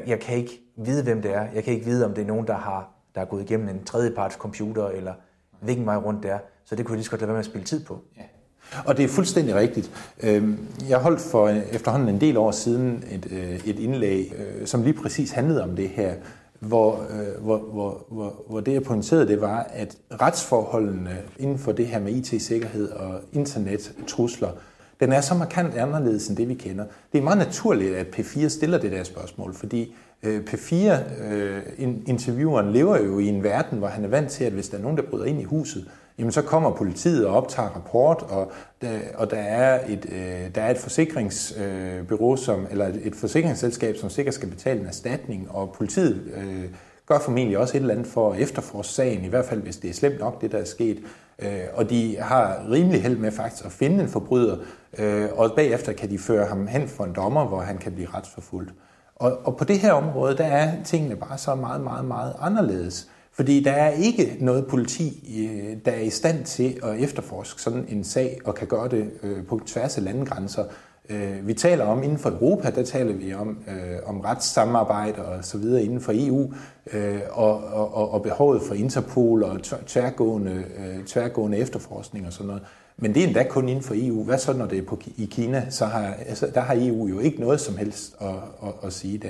Jeg kan ikke vide, hvem det er. Jeg kan ikke vide, om det er nogen, der er gået igennem en tredjeparts computer, eller hvilken vej rundt det er. Så det kunne jeg lige så godt lade være med at spille tid på. Ja. Og det er fuldstændig rigtigt. Jeg holdt for efterhånden en del år siden et indlæg, som lige præcis handlede om det her, hvor det, jeg pointerede, det var, at retsforholdene inden for det her med IT-sikkerhed og internettrusler, den er så markant anderledes end det, vi kender. Det er meget naturligt, at P4 stiller det der spørgsmål, fordi P4-intervieweren lever jo i en verden, hvor han er vant til, at hvis der er nogen, der bryder ind i huset, jamen så kommer politiet og optager rapport, og der er et forsikringsbyrå, eller et forsikringsselskab, som sikkert skal betale en erstatning, og politiet gør formentlig også et eller andet for at efterforske sagen, i hvert fald hvis det er slemt nok, det der er sket. Og de har rimelig held med faktisk at finde en forbryder, og bagefter kan de føre ham hen for en dommer, hvor han kan blive retsforfulgt. Og på det her område, der er tingene bare så meget, meget, meget anderledes. Fordi der er ikke noget politi, der er i stand til at efterforske sådan en sag, og kan gøre det på tværs af landegrænser. Vi taler om inden for Europa, der taler vi om retssamarbejde og så videre inden for EU, og behovet for Interpol og tværgående efterforskning og sådan noget. Men det er endda kun inden for EU. Hvad så, når det er i Kina? Der har EU jo ikke noget som helst at sige der.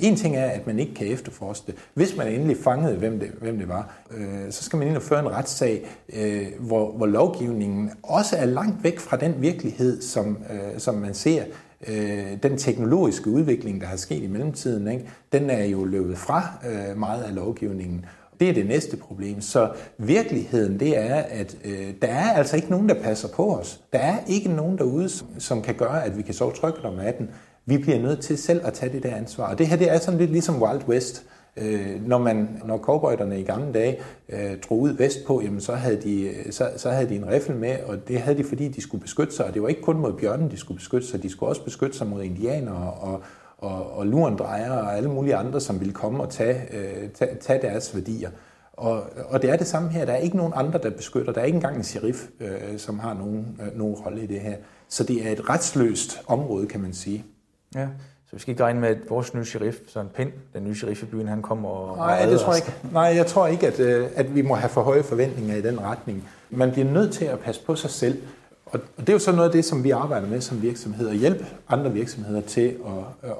En ting er, at man ikke kan efterforske det. Hvis man endelig fangede, hvem det var, så skal man ind og føre en retssag, hvor lovgivningen også er langt væk fra den virkelighed, som man ser. Den teknologiske udvikling, der har sket i mellemtiden, ikke? Den er jo løbet fra meget af lovgivningen. Det er det næste problem. Så virkeligheden, det er, at der er altså ikke nogen, der passer på os. Der er ikke nogen derude, som kan gøre, at vi kan sove trygt om natten. Vi bliver nødt til selv at tage det der ansvar. Og det her, det er sådan lidt ligesom Wild West. Når cowboyderne i gamle dage drog ud vestpå, jamen så havde de en riffel med, og det havde de, fordi de skulle beskytte sig, og det var ikke kun mod bjørnen, de skulle beskytte sig, de skulle også beskytte sig mod indianere og lurendrejere og alle mulige andre, som ville komme og tage deres værdier. Og det er det samme her. Der er ikke nogen andre, der beskytter. Der er ikke engang en sheriff, som har nogen rolle i det her. Så det er et retsløst område, kan man sige. Ja, så vi skal ikke regne med, at vores nye sheriff, Søren Pind, den nye sheriff i byen, han kommer og redder os. Jeg tror ikke, at vi må have for høje forventninger i den retning. Man bliver nødt til at passe på sig selv. Og det er jo så noget af det, som vi arbejder med som virksomheder. Hjælpe andre virksomheder til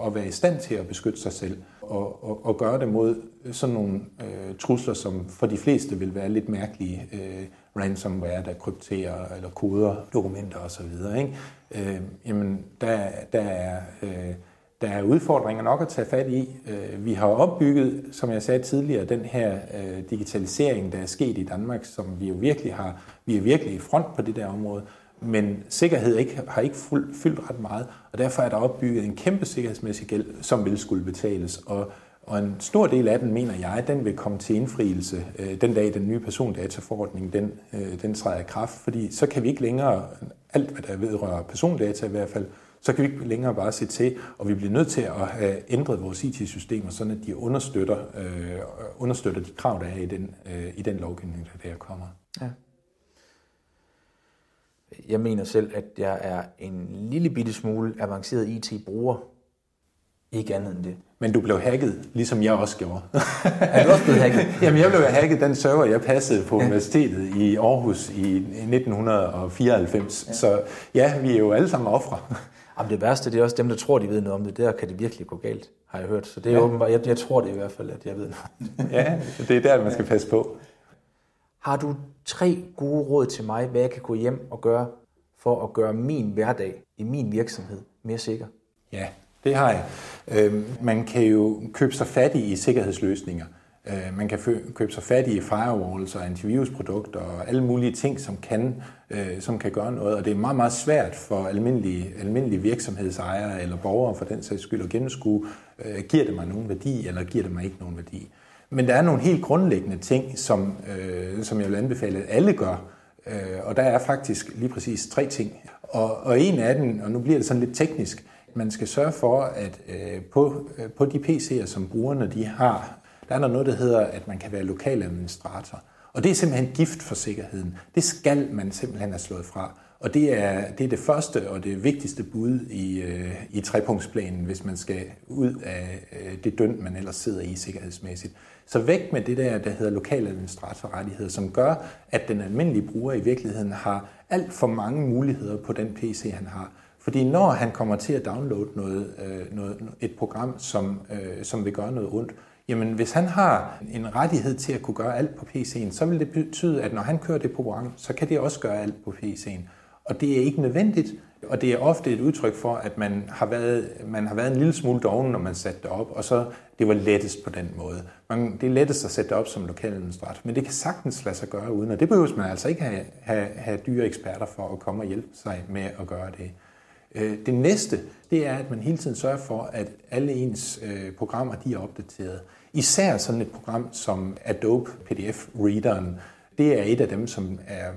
at være i stand til at beskytte sig selv. Og gøre det mod sådan nogle trusler, som for de fleste vil være lidt mærkelige. Ransomware, der krypterer eller koder dokumenter osv. Jamen, der er udfordringer nok at tage fat i. Vi har opbygget, som jeg sagde tidligere, den her digitalisering, der er sket i Danmark, som vi jo virkelig har. Vi er virkelig i front på det der område. Men sikkerhed har ikke fyldt ret meget, og derfor er der opbygget en kæmpe sikkerhedsmæssig gæld, som vil skulle betales. Og en stor del af den, mener jeg, den vil komme til indfrielse den dag, den nye persondataforordning den træder i kraft, fordi så kan vi ikke længere, alt hvad der vedrører persondata i hvert fald, så kan vi ikke længere bare se til, og vi bliver nødt til at have ændret vores IT-systemer, sådan at de understøtter de krav, der er i den lovgivning, der kommer. Ja. Jeg mener selv, at jeg er en lille bitte smule avanceret IT-bruger. Ikke andet end det. Men du blev hacket, ligesom jeg også gjorde. Er du også blevet hacket? Jamen, jeg blev hacket den server, jeg passede på universitetet i Aarhus i 1994. Ja. Så ja, vi er jo alle sammen ofre. Jamen, det værste, det er også dem, der tror, de ved noget om det. Der kan det virkelig gå galt, har jeg hørt. Så det er åbenbart, jeg tror det i hvert fald, at jeg ved noget. Ja, det er der, man skal passe på. Har du 3 gode råd til mig, hvad jeg kan gå hjem og gøre for at gøre min hverdag i min virksomhed mere sikker? Ja, det har jeg. Man kan jo købe sig fattig i sikkerhedsløsninger. Man kan købe sig fattig i firewalls og antivirusprodukter og alle mulige ting, som kan gøre noget. Og det er meget, meget svært for almindelige virksomhedsejere eller borgere for den sags skyld at gennemskue, giver det mig nogen værdi eller giver det mig ikke nogen værdi. Men der er nogle helt grundlæggende ting, som jeg vil anbefale, at alle gør. Og der er faktisk lige præcis 3 ting. Og en af dem, og nu bliver det sådan lidt teknisk, man skal sørge for, at på de PC'er, som brugerne de har, der er noget, der hedder, at man kan være lokal administrator. Og det er simpelthen gift for sikkerheden. Det skal man simpelthen have slået fra. Og det er det første og det vigtigste bud i trepunktsplanen, hvis man skal ud af det dønd, man ellers sidder i sikkerhedsmæssigt. Så væk med det der hedder lokale administratorrettigheder, som gør, at den almindelige bruger i virkeligheden har alt for mange muligheder på den PC, han har. Fordi når han kommer til at downloade et program, som vil gøre noget ondt, jamen hvis han har en rettighed til at kunne gøre alt på PC'en, så vil det betyde, at når han kører det program, så kan det også gøre alt på PC'en. Og det er ikke nødvendigt, og det er ofte et udtryk for, at man har været en lille smule doven, når man satte det op, og så det var lettest på den måde. Det er lettest at sætte det op som lokaladministrator, men det kan sagtens lade sig gøre uden, og det behøves man altså ikke have dyre eksperter for at komme og hjælpe sig med at gøre det. Det næste, det er, at man hele tiden sørger for, at alle ens programmer de er opdateret. Især sådan et program som Adobe PDF-readeren. Det er et af dem, som er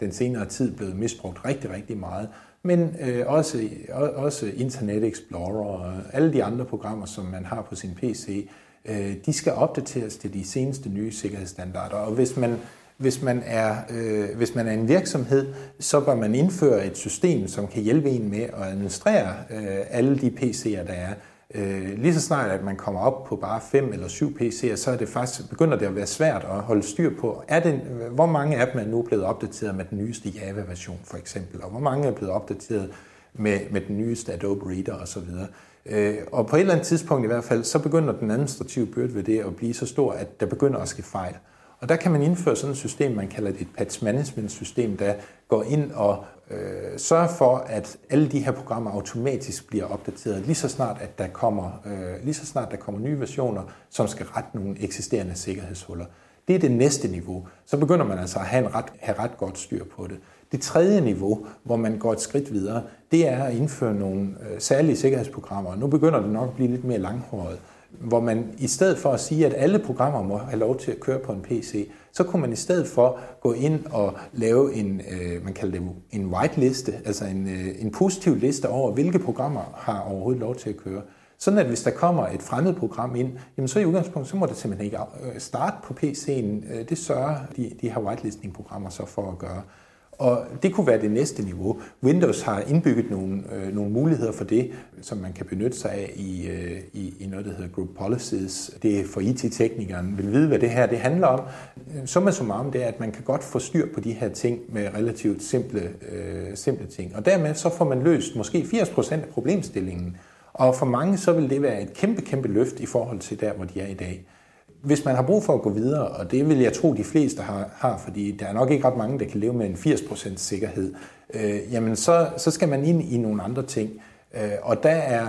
den senere tid blevet misbrugt rigtig, rigtig meget. Men også Internet Explorer og alle de andre programmer, som man har på sin PC, de skal opdateres til de seneste nye sikkerhedsstandarder. Og hvis man er en virksomhed, så bør man indføre et system, som kan hjælpe en med at administrere alle de PC'er, der er. Lige så snart, at man kommer op på bare 5 eller 7 PC'er, så er det faktisk, begynder det at være svært at holde styr på, hvor mange af dem er nu blevet opdateret med den nyeste Java-version for eksempel, og hvor mange er blevet opdateret med den nyeste Adobe Reader osv. Og på et eller andet tidspunkt i hvert fald, så begynder den administrative byrde ved det at blive så stor, at der begynder at ske fejl. Og der kan man indføre sådan et system, man kalder et patch management system, der går ind og sørger for, at alle de her programmer automatisk bliver opdateret, lige så snart, at der kommer, nye versioner, som skal rette nogle eksisterende sikkerhedshuller. Det er det næste niveau. Så begynder man altså at have ret godt styr på det. Det tredje niveau, hvor man går et skridt videre, det er at indføre nogle særlige sikkerhedsprogrammer. Nu begynder det nok at blive lidt mere langhåret. hvor man i stedet for at sige, at alle programmer må have lov til at køre på en PC, så kunne man i stedet for gå ind og lave en, man kalder det en whiteliste, altså en positiv liste over, hvilke programmer har overhovedet lov til at køre. Sådan at hvis der kommer et fremmed program ind, jamen så i udgangspunktet, så må det simpelthen ikke starte på PC'en. Det sørger de her whitelisting-programmer så for at gøre. Og det kunne være det næste niveau. Windows har indbygget nogle muligheder for det, som man kan benytte sig af i noget, der hedder Group Policies. Det er for IT-teknikeren vil vide, hvad det her det handler om. Summa summarum, det er, at man kan godt få styr på de her ting med relativt simple ting. Og dermed så får man løst måske 80% af problemstillingen. Og for mange så vil det være et kæmpe løft i forhold til der, hvor de er i dag. Hvis man har brug for at gå videre, og det vil jeg tro, de fleste har, fordi der er nok ikke ret mange, der kan leve med en 80% sikkerhed, jamen så skal man ind i nogle andre ting. Og der er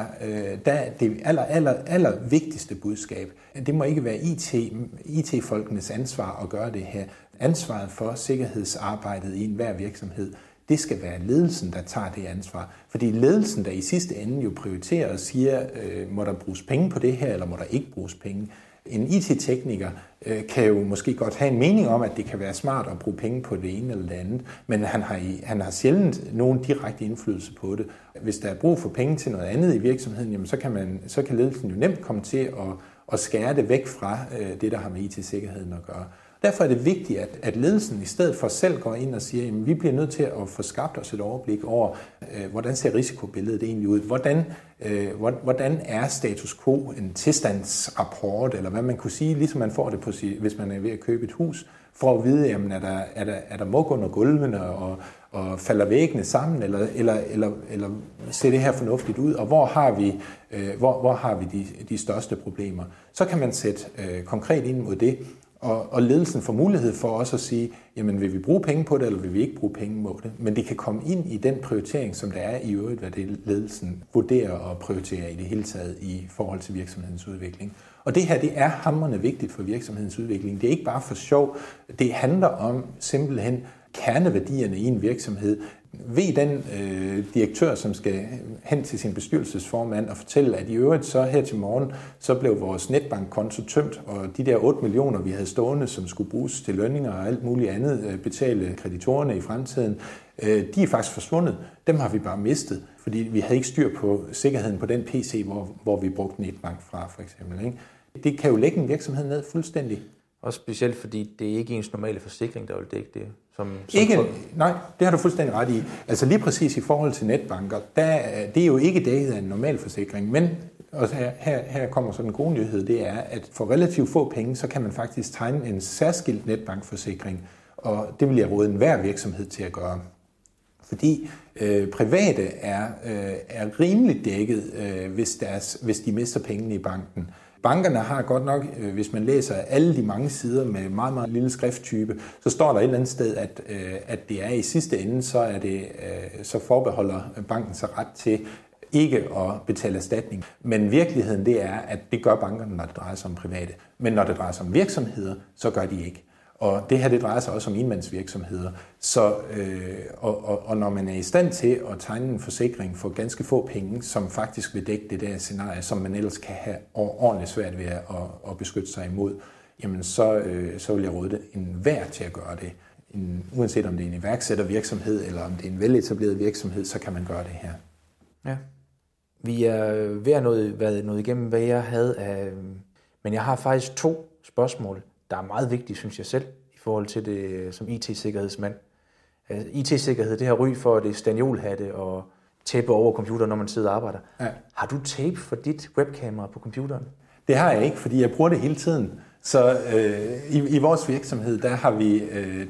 det aller vigtigste budskab. Det må ikke være IT-folkenes ansvar at gøre det her. Ansvaret for sikkerhedsarbejdet i enhver virksomhed, det skal være ledelsen, der tager det ansvar. Fordi ledelsen, der i sidste ende jo prioriterer og siger, må der bruges penge på det her, eller må der ikke bruges penge. En IT-tekniker kan jo måske godt have en mening om, at det kan være smart at bruge penge på det ene eller det andet, men han har sjældent nogen direkte indflydelse på det. Hvis der er brug for penge til noget andet i virksomheden, jamen så kan ledelsen jo nemt komme til at skære det væk fra det, der har med IT-sikkerheden at gøre. Derfor er det vigtigt, at ledelsen i stedet for selv går ind og siger, at vi bliver nødt til at få skabt os et overblik over, hvordan ser risikobilledet egentlig ud? Hvordan er status quo en tilstandsrapport, eller hvad man kunne sige, ligesom man får det, på, hvis man er ved at købe et hus, for at vide, jamen, er der mug under gulvene, og falder væggene sammen, eller ser det her fornuftigt ud, og hvor har vi de største problemer? Så kan man sætte konkret ind mod det, og ledelsen får mulighed for også at sige, jamen vil vi bruge penge på det, eller vil vi ikke bruge penge på det? Men det kan komme ind i den prioritering, som der er i øvrigt, hvad det ledelsen vurderer og prioriterer i det hele taget i forhold til virksomhedens udvikling. Og det her, det er hamrende vigtigt for virksomhedens udvikling. Det er ikke bare for sjov. Det handler om simpelthen kerneværdierne i en virksomhed. Ved den direktør, som skal hen til sin bestyrelsesformand og fortælle, at i øvrigt så her til morgen, så blev vores netbankkonto tømt, og de der 8 millioner, vi havde stående, som skulle bruges til lønninger og alt muligt andet, betale kreditorerne i fremtiden, de er faktisk forsvundet. Dem har vi bare mistet, fordi vi havde ikke styr på sikkerheden på den PC, hvor vi brugte netbank fra, for eksempel. Ikke? Det kan jo lægge en virksomhed ned fuldstændig. Og specielt fordi det er ikke ens normale forsikring, der vil dække det. Ikke, nej, det har du fuldstændig ret i. Altså lige præcis i forhold til netbanker, det er jo ikke dækket af en normal forsikring, men og her kommer så den gode nyhed, det er, at for relativt få penge, så kan man faktisk tegne en særskilt netbankforsikring, og det vil jeg råde enhver virksomhed til at gøre. Fordi private er rimeligt dækket, hvis de mister pengene i banken. Bankerne har godt nok, hvis man læser alle de mange sider med meget, meget lille skrifttype, så står der et eller andet sted, at det er i sidste ende, så forbeholder banken sig ret til ikke at betale erstatning. Men virkeligheden det er, at det gør bankerne, når det drejer sig om private. Men når det drejer sig om virksomheder, så gør de ikke. Og det her, det drejer sig også om enmandsvirksomheder. Så når man er i stand til at tegne en forsikring for ganske få penge, som faktisk vil dække det der scenarie, som man ellers kan have ordentligt svært ved at beskytte sig imod, jamen så vil jeg råde enhver til at gøre det. Uanset om det er en iværksættervirksomhed, eller om det er en veletableret virksomhed, så kan man gøre det her. Ja. Vi er ved at været noget igennem, hvad jeg havde af... Men jeg har faktisk 2 spørgsmål, der er meget vigtigt, synes jeg selv, i forhold til det som IT-sikkerhedsmand. Altså, IT-sikkerhed, det her ry for, at det er stanjolhatte og tæppe over computeren, når man sidder og arbejder. Ja. Har du tape for dit webkamera på computeren? Det har jeg ikke, fordi jeg bruger det hele tiden. Så i vores virksomhed, der har vi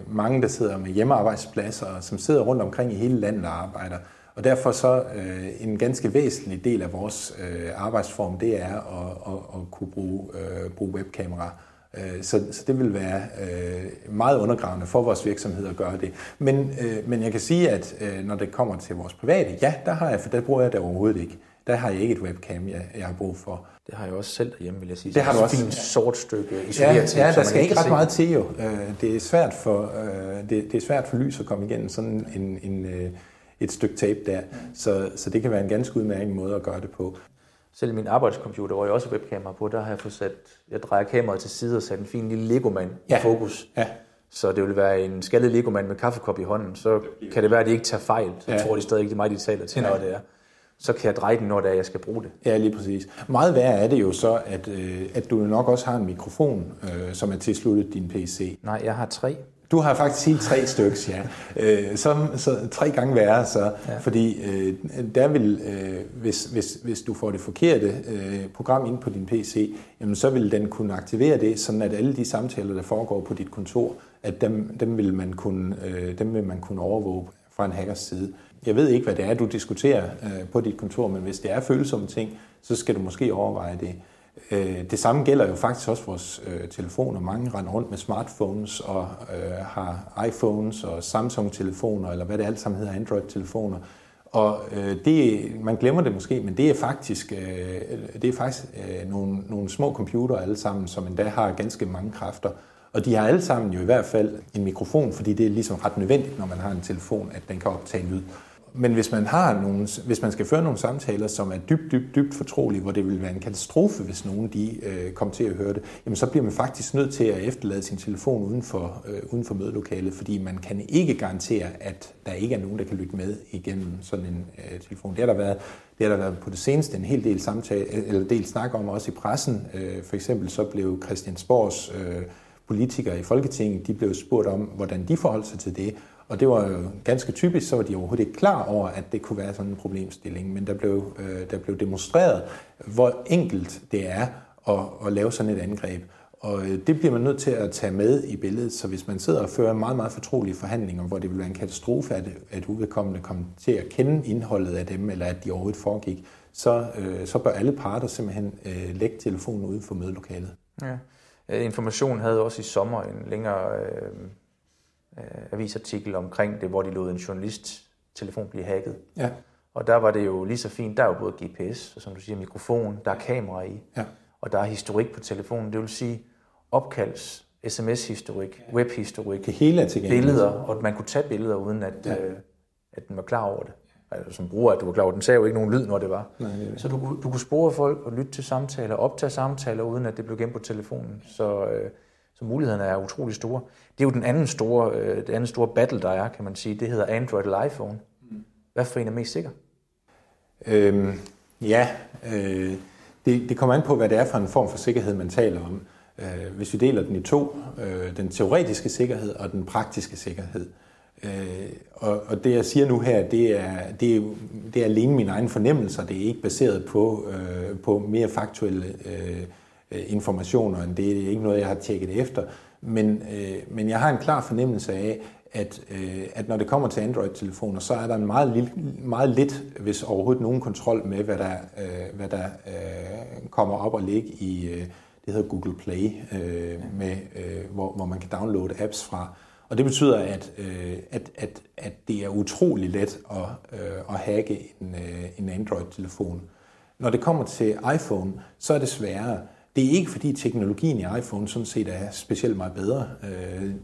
mange, der sidder med hjemmearbejdspladser, som sidder rundt omkring i hele landet og arbejder. Og derfor så en ganske væsentlig del af vores arbejdsform, det er at kunne bruge webkamera. Så det vil være meget undergravende for vores virksomhed at gøre det. Men jeg kan sige, at når det kommer til vores private, ja, der bruger jeg det overhovedet ikke. Der har jeg ikke et webcam, jeg har brug for. Det har jeg også selv derhjemme, vil jeg sige. Det har du også. Det er et fint sort stykke isoleret. Ja, der skal ikke ret meget til jo. Det er svært for lys at komme igennem sådan et stykke tape der. Så det kan være en ganske udmærket måde at gøre det på. Selv min arbejdscomputer, hvor jeg også har webkamera på, der har jeg fået sat, jeg drejer kameraet til side og sat en fin lille legomand i fokus. Ja. Så det vil være en skaldet legomand med kaffekop i hånden, så kan det være, at de ikke tager fejl. Så tror de stadig ikke, det er mig, de taler til, når det er. Så kan jeg dreje den, når det er, jeg skal bruge det. Ja, lige præcis. Meget værre er det jo så, at du nok også har en mikrofon, som er tilsluttet din PC. Nej, jeg har 3. Du har faktisk helt 3 styks, ja. Så 3 gange værre, så. Ja. Fordi der vil, hvis du får det forkerte program ind på din PC, jamen, så vil den kunne aktivere det, sådan at alle de samtaler, der foregår på dit kontor, at dem vil man kunne overvåge fra en hackers side. Jeg ved ikke, hvad det er, du diskuterer på dit kontor, men hvis det er følsomme ting, så skal du måske overveje det. Det samme gælder jo faktisk også vores telefoner. Mange render rundt med smartphones og har iPhones og Samsung-telefoner, eller hvad det alt sammen hedder, Android-telefoner. Og man glemmer det måske, men det er faktisk, nogle små computere alle sammen, som endda har ganske mange kræfter. Og de har alle sammen jo i hvert fald en mikrofon, fordi det er ligesom ret nødvendigt, når man har en telefon, at den kan optage lyd. Men hvis man skal føre nogle samtaler, som er dybt fortrolige, hvor det ville være en katastrofe, hvis nogen de kom til at høre det, jamen så bliver man faktisk nødt til at efterlade sin telefon uden for mødelokalet, fordi man kan ikke garantere, at der ikke er nogen, der kan lytte med igennem sådan en telefon. Det har der været på det seneste en hel del snak om, også i pressen. For eksempel så blev Christiansborgs politikere i Folketinget, de blev spurgt om, hvordan de forholdt sig til det. Og det var jo ganske typisk, så var de overhovedet ikke klar over, at det kunne være sådan en problemstilling. Men der blev demonstreret, hvor enkelt det er at lave sådan et angreb. Og det bliver man nødt til at tage med i billedet. Så hvis man sidder og fører meget, meget fortrolige forhandlinger, hvor det vil være en katastrofe, at uvedkommende kommer til at kende indholdet af dem, eller at de overhovedet foregik, så bør alle parter simpelthen lægge telefonen ude for mødelokalet. Ja. Information havde også i sommer en længere avisartikel omkring det, hvor de lod en journalist-telefon blive hacket. Ja. Og der var det jo lige så fint. Der er jo både GPS, og som du siger, mikrofon, der er kamera i, og der er historik på telefonen. Det vil sige opkalds, sms-historik, web-historik, det hele er tilgængeligt. Billeder, og at man kunne tage billeder, uden at den var klar over det. Altså, som bruger, at du var klar over, den sagde jo ikke nogen lyd, når det var. Nej, det. Så du kunne spore folk og lytte til samtaler, optage samtaler, uden at det blev gemt på telefonen. Så mulighederne er utrolig store. Det er jo det andet store battle, der er, kan man sige. Det hedder Android eller iPhone. Hvad for en er mest sikker? Det kommer an på, hvad det er for en form for sikkerhed, man taler om. Hvis vi deler den i to, den teoretiske sikkerhed og den praktiske sikkerhed. Og det, jeg siger nu her, det er alene mine egne fornemmelser. Det er ikke baseret på mere faktuelle informationer, end det er ikke noget, jeg har tjekket efter. Men jeg har en klar fornemmelse af, at når det kommer til Android-telefoner, så er der en meget lidt, hvis overhovedet nogen kontrol med, hvad der kommer op og ligger i det hedder Google Play, hvor man kan downloade apps fra. Og det betyder, at det er utrolig let at hacke en Android-telefon. Når det kommer til iPhone, så er det sværere. Det er ikke, fordi teknologien i iPhone sådan set er specielt meget bedre.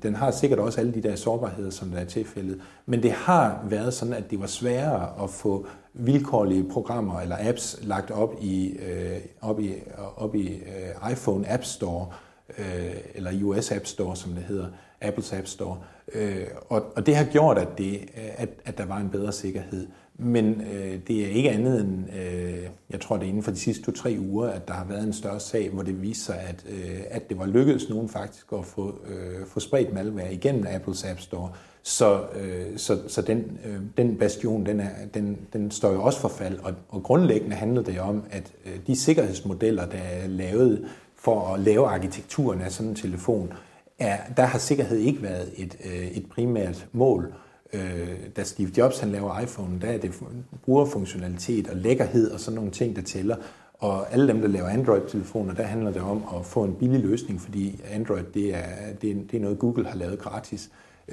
Den har sikkert også alle de der sårbarheder, som der er tilfældet. Men det har været sådan, at det var sværere at få vilkårlige programmer eller apps lagt op i iPhone App Store, eller US App Store, som det hedder, Apples App Store. Og det har gjort, at der var en bedre sikkerhed. Men det er ikke andet end, jeg tror det er inden for de sidste 2-3 uger, at der har været en større sag, hvor det viser sig, at det var lykkedes nogen faktisk at få spredt malware igennem Apples App Store. Så den bastion, den står jo også for fald. Og grundlæggende handler det om, at de sikkerhedsmodeller, der er lavet for at lave arkitekturen af sådan en telefon, der har sikkerhed ikke været et primært mål. Da Steve Jobs han laver iPhone, der er det brugerfunktionalitet og lækkerhed og sådan nogle ting, der tæller. Og alle dem, der laver Android-telefoner, der handler det om at få en billig løsning, fordi Android det er noget, Google har lavet gratis.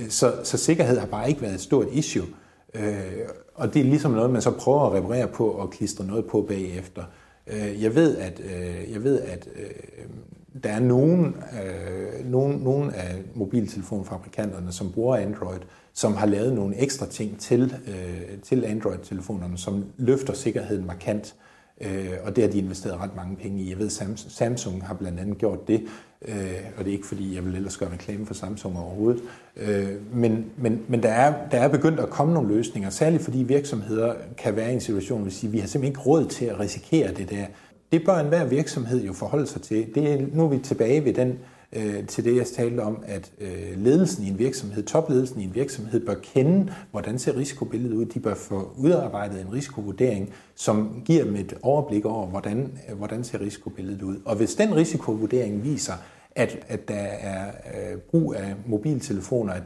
Så sikkerhed har bare ikke været et stort issue. Og det er ligesom noget, man så prøver at reparere på og klistre noget på bagefter. Jeg ved, at der er nogen af mobiltelefonfabrikanterne, som bruger Android, som har lavet nogle ekstra ting til Android-telefonerne, som løfter sikkerheden markant. Og det har de investeret ret mange penge i. Jeg ved, Samsung har blandt andet gjort det, og det er ikke fordi, jeg vil ellers gøre reklame for Samsung overhovedet. Men der er begyndt at komme nogle løsninger, særligt fordi virksomheder kan være i en situation, hvor de siger, vi har simpelthen ikke råd til at risikere det der. Det bør enhver virksomhed jo forholde sig til. Nu er vi tilbage ved til det, jeg talte om, at ledelsen i en virksomhed, topledelsen i en virksomhed, bør kende, hvordan ser risikobilledet ud. De bør få udarbejdet en risikovurdering, som giver dem et overblik over, hvordan ser risikobilledet ud. Og hvis den risikovurdering viser, at der er brug af mobiltelefoner, at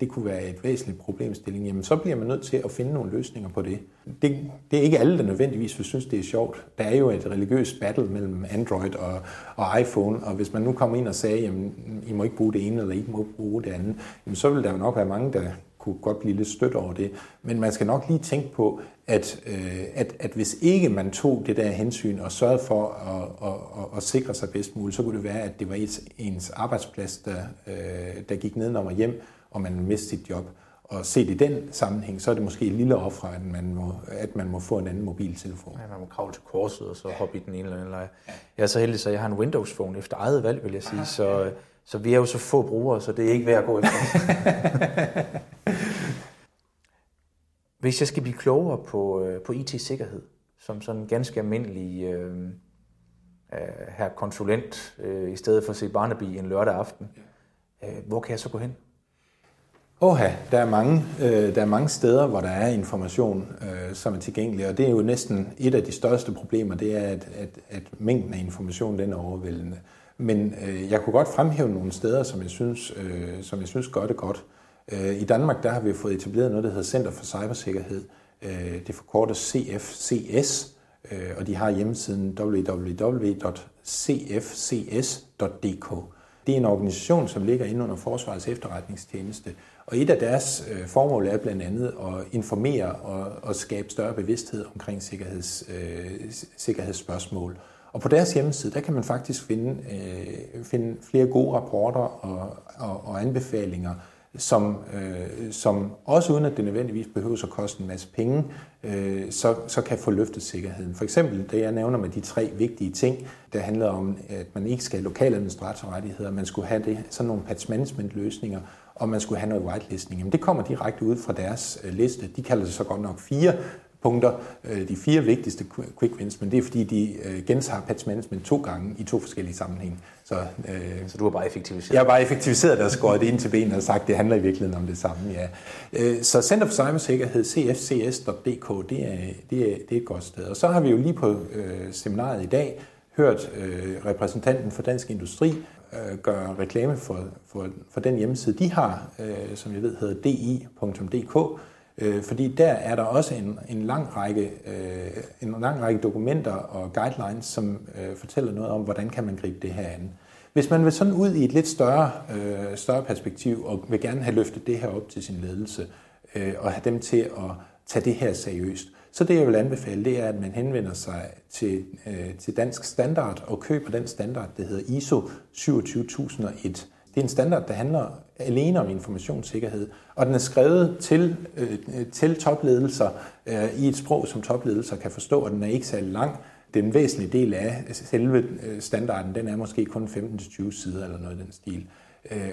det kunne være et væsentligt problemstilling, jamen så bliver man nødt til at finde nogle løsninger på det. Det er ikke alle, der nødvendigvis vil synes, det er sjovt. Der er jo et religiøst battle mellem Android og iPhone, og hvis man nu kommer ind og sagde, jamen I må ikke bruge det ene, eller I må bruge det andet, jamen så vil der jo nok være mange, der kunne godt blive lidt stødt over det. Men man skal nok lige tænke på, at hvis ikke man tog det der hensyn og sørgede for at sikre sig bedst muligt, så kunne det være, at det var ens arbejdsplads, der gik nedenom og hjem, og man mistede sit job. Og set i den sammenhæng, så er det måske et lille offer, at man må få en anden mobiltelefon. Ja, man må kravle til korset og så hoppe i den ene eller anden leje. Jeg er så heldig, så jeg har en Windows-phone efter eget valg, vil jeg sige. Så vi er jo så få brugere, så det er ikke værd at gå efter. Hvis jeg skal blive klogere på IT-sikkerhed, som sådan en ganske almindelig konsulent, i stedet for at se Barnaby en lørdag aften, hvor kan jeg så gå hen? Der er mange steder, hvor der er information, som er tilgængelig, og det er jo næsten et af de største problemer, det er, at mængden af information den er overvældende. Men jeg kunne godt fremhæve nogle steder, som jeg synes gør det godt. I Danmark der har vi fået etableret noget, der hedder Center for Cybersikkerhed. Det forkortes CFCS, og de har hjemmesiden www.cfcs.dk. Det er en organisation, som ligger inde under Forsvarets Efterretningstjeneste, og et af deres formål er blandt andet at informere og skabe større bevidsthed omkring sikkerhedsspørgsmål. Og på deres hjemmeside, der kan man faktisk finde flere gode rapporter og anbefalinger, som også uden at det nødvendigvis behøves at koste en masse penge, så kan få løftet sikkerheden. For eksempel, det jeg nævner med de 3 vigtige ting, der handler om, at man ikke skal have lokale administratorrettigheder, man skulle have sådan nogle patch management løsninger, og man skulle have noget whitelistning. Jamen, det kommer direkte ud fra deres liste. De kalder det så godt nok 4 punkter, de 4 vigtigste quick wins, men det er fordi, de gentager patch management 2 gange i 2 forskellige sammenhænge. Så du har bare effektiviseret? Jeg har bare effektiviseret det og skåret det ind til benet og sagt, det handler i virkeligheden om det samme, ja. Så Center for Cybersikkerhed, cfcs.dk, det er et godt sted. Og så har vi jo lige på seminaret i dag hørt repræsentanten for Dansk Industri gøre reklame for den hjemmeside, de har, som jeg ved hedder di.dk, fordi der er der også en lang række dokumenter og guidelines, som fortæller noget om, hvordan kan man gribe det her an. Hvis man vil sådan ud i et lidt større perspektiv og vil gerne have løftet det her op til sin ledelse og have dem til at tage det her seriøst, så det jeg vil anbefale, det er, at man henvender sig til Dansk Standard og køber den standard, der hedder ISO 27001. Det er en standard, der handler alene om informationssikkerhed, og den er skrevet til topledelser i et sprog, som topledelser kan forstå, og den er ikke særlig lang. Den væsentlige del af selve standarden, den er måske kun 15-20 sider eller noget i den stil,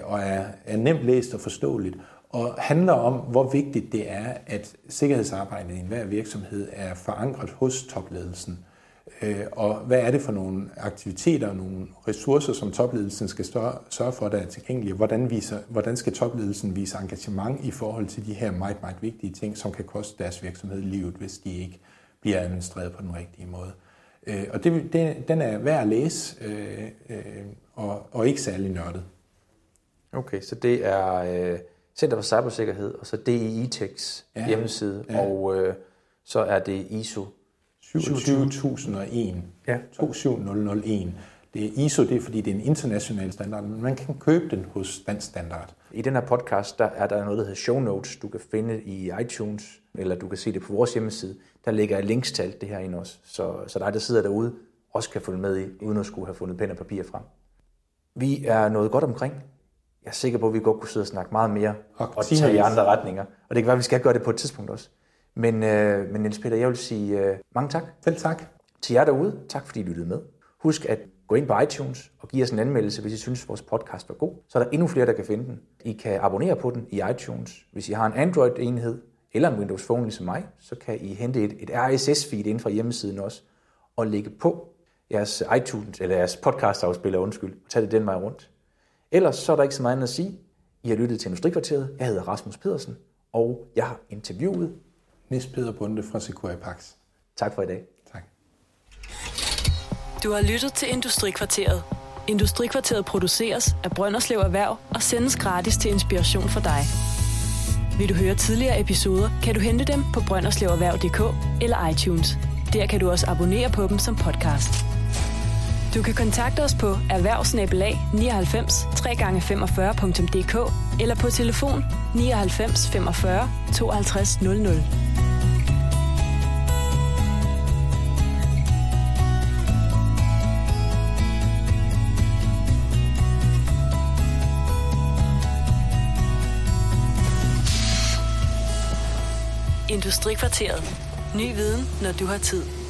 og er nemt læst og forståeligt, og handler om, hvor vigtigt det er, at sikkerhedsarbejdet i enhver virksomhed er forankret hos topledelsen. Og hvad er det for nogle aktiviteter og nogle ressourcer, som topledelsen skal sørge for, der er tilgængelige? Hvordan skal topledelsen vise engagement i forhold til de her meget, meget vigtige ting, som kan koste deres virksomhed livet, hvis de ikke bliver administreret på den rigtige måde? Og den er værd at læse og ikke særlig nørdet. Okay, så det er Center for Cybersikkerhed, og så DITEX hjemmeside, og så er det ISO 27001. Ja. 27001. Det er ISO, det er fordi det er en international standard, men man kan købe den hos Dansk Standard. I den her podcast, der er der noget, der hedder show notes, du kan finde i iTunes, eller du kan se det på vores hjemmeside. Der ligger links til alt det her ind også, så dig, der sidder derude, også kan følge med i, uden at skulle have fundet pen og papir frem. Vi er noget godt omkring. Jeg er sikker på, at vi godt kunne sidde og snakke meget mere og tage i andre retninger. Og det kan være, at vi skal gøre det på et tidspunkt også. Men Nis Peder, jeg vil sige mange tak. Selv tak. Til jer derude, tak fordi I lyttede med. Husk at gå ind på iTunes og give os en anmeldelse, hvis I synes, vores podcast var god. Så er der endnu flere, der kan finde den. I kan abonnere på den i iTunes. Hvis I har en Android-enhed eller en Windows Phone ligesom mig, så kan I hente et RSS-feed ind fra hjemmesiden også og lægge på jeres iTunes, eller jeres podcast-afspiller, og tage det den vej rundt. Ellers så er der ikke så meget andet at sige. I har lyttet til Industrikvarteret. Jeg hedder Rasmus Pedersen, og jeg har interviewet Nis Peder Bonde fra SecuriPax. Tak for i dag. Tak. Du har lyttet til Industrikvarteret. Industrikvarteret produceres af Brønderslev Erhverv og sendes gratis til inspiration for dig. Vil du høre tidligere episoder, kan du hente dem på brønderslevererhverv.dk eller iTunes. Der kan du også abonnere på dem som podcast. Du kan kontakte os på erhvervs@99 3x45.dk eller på telefon 99 45 52 00. Industrikvarteret. Ny viden, når du har tid.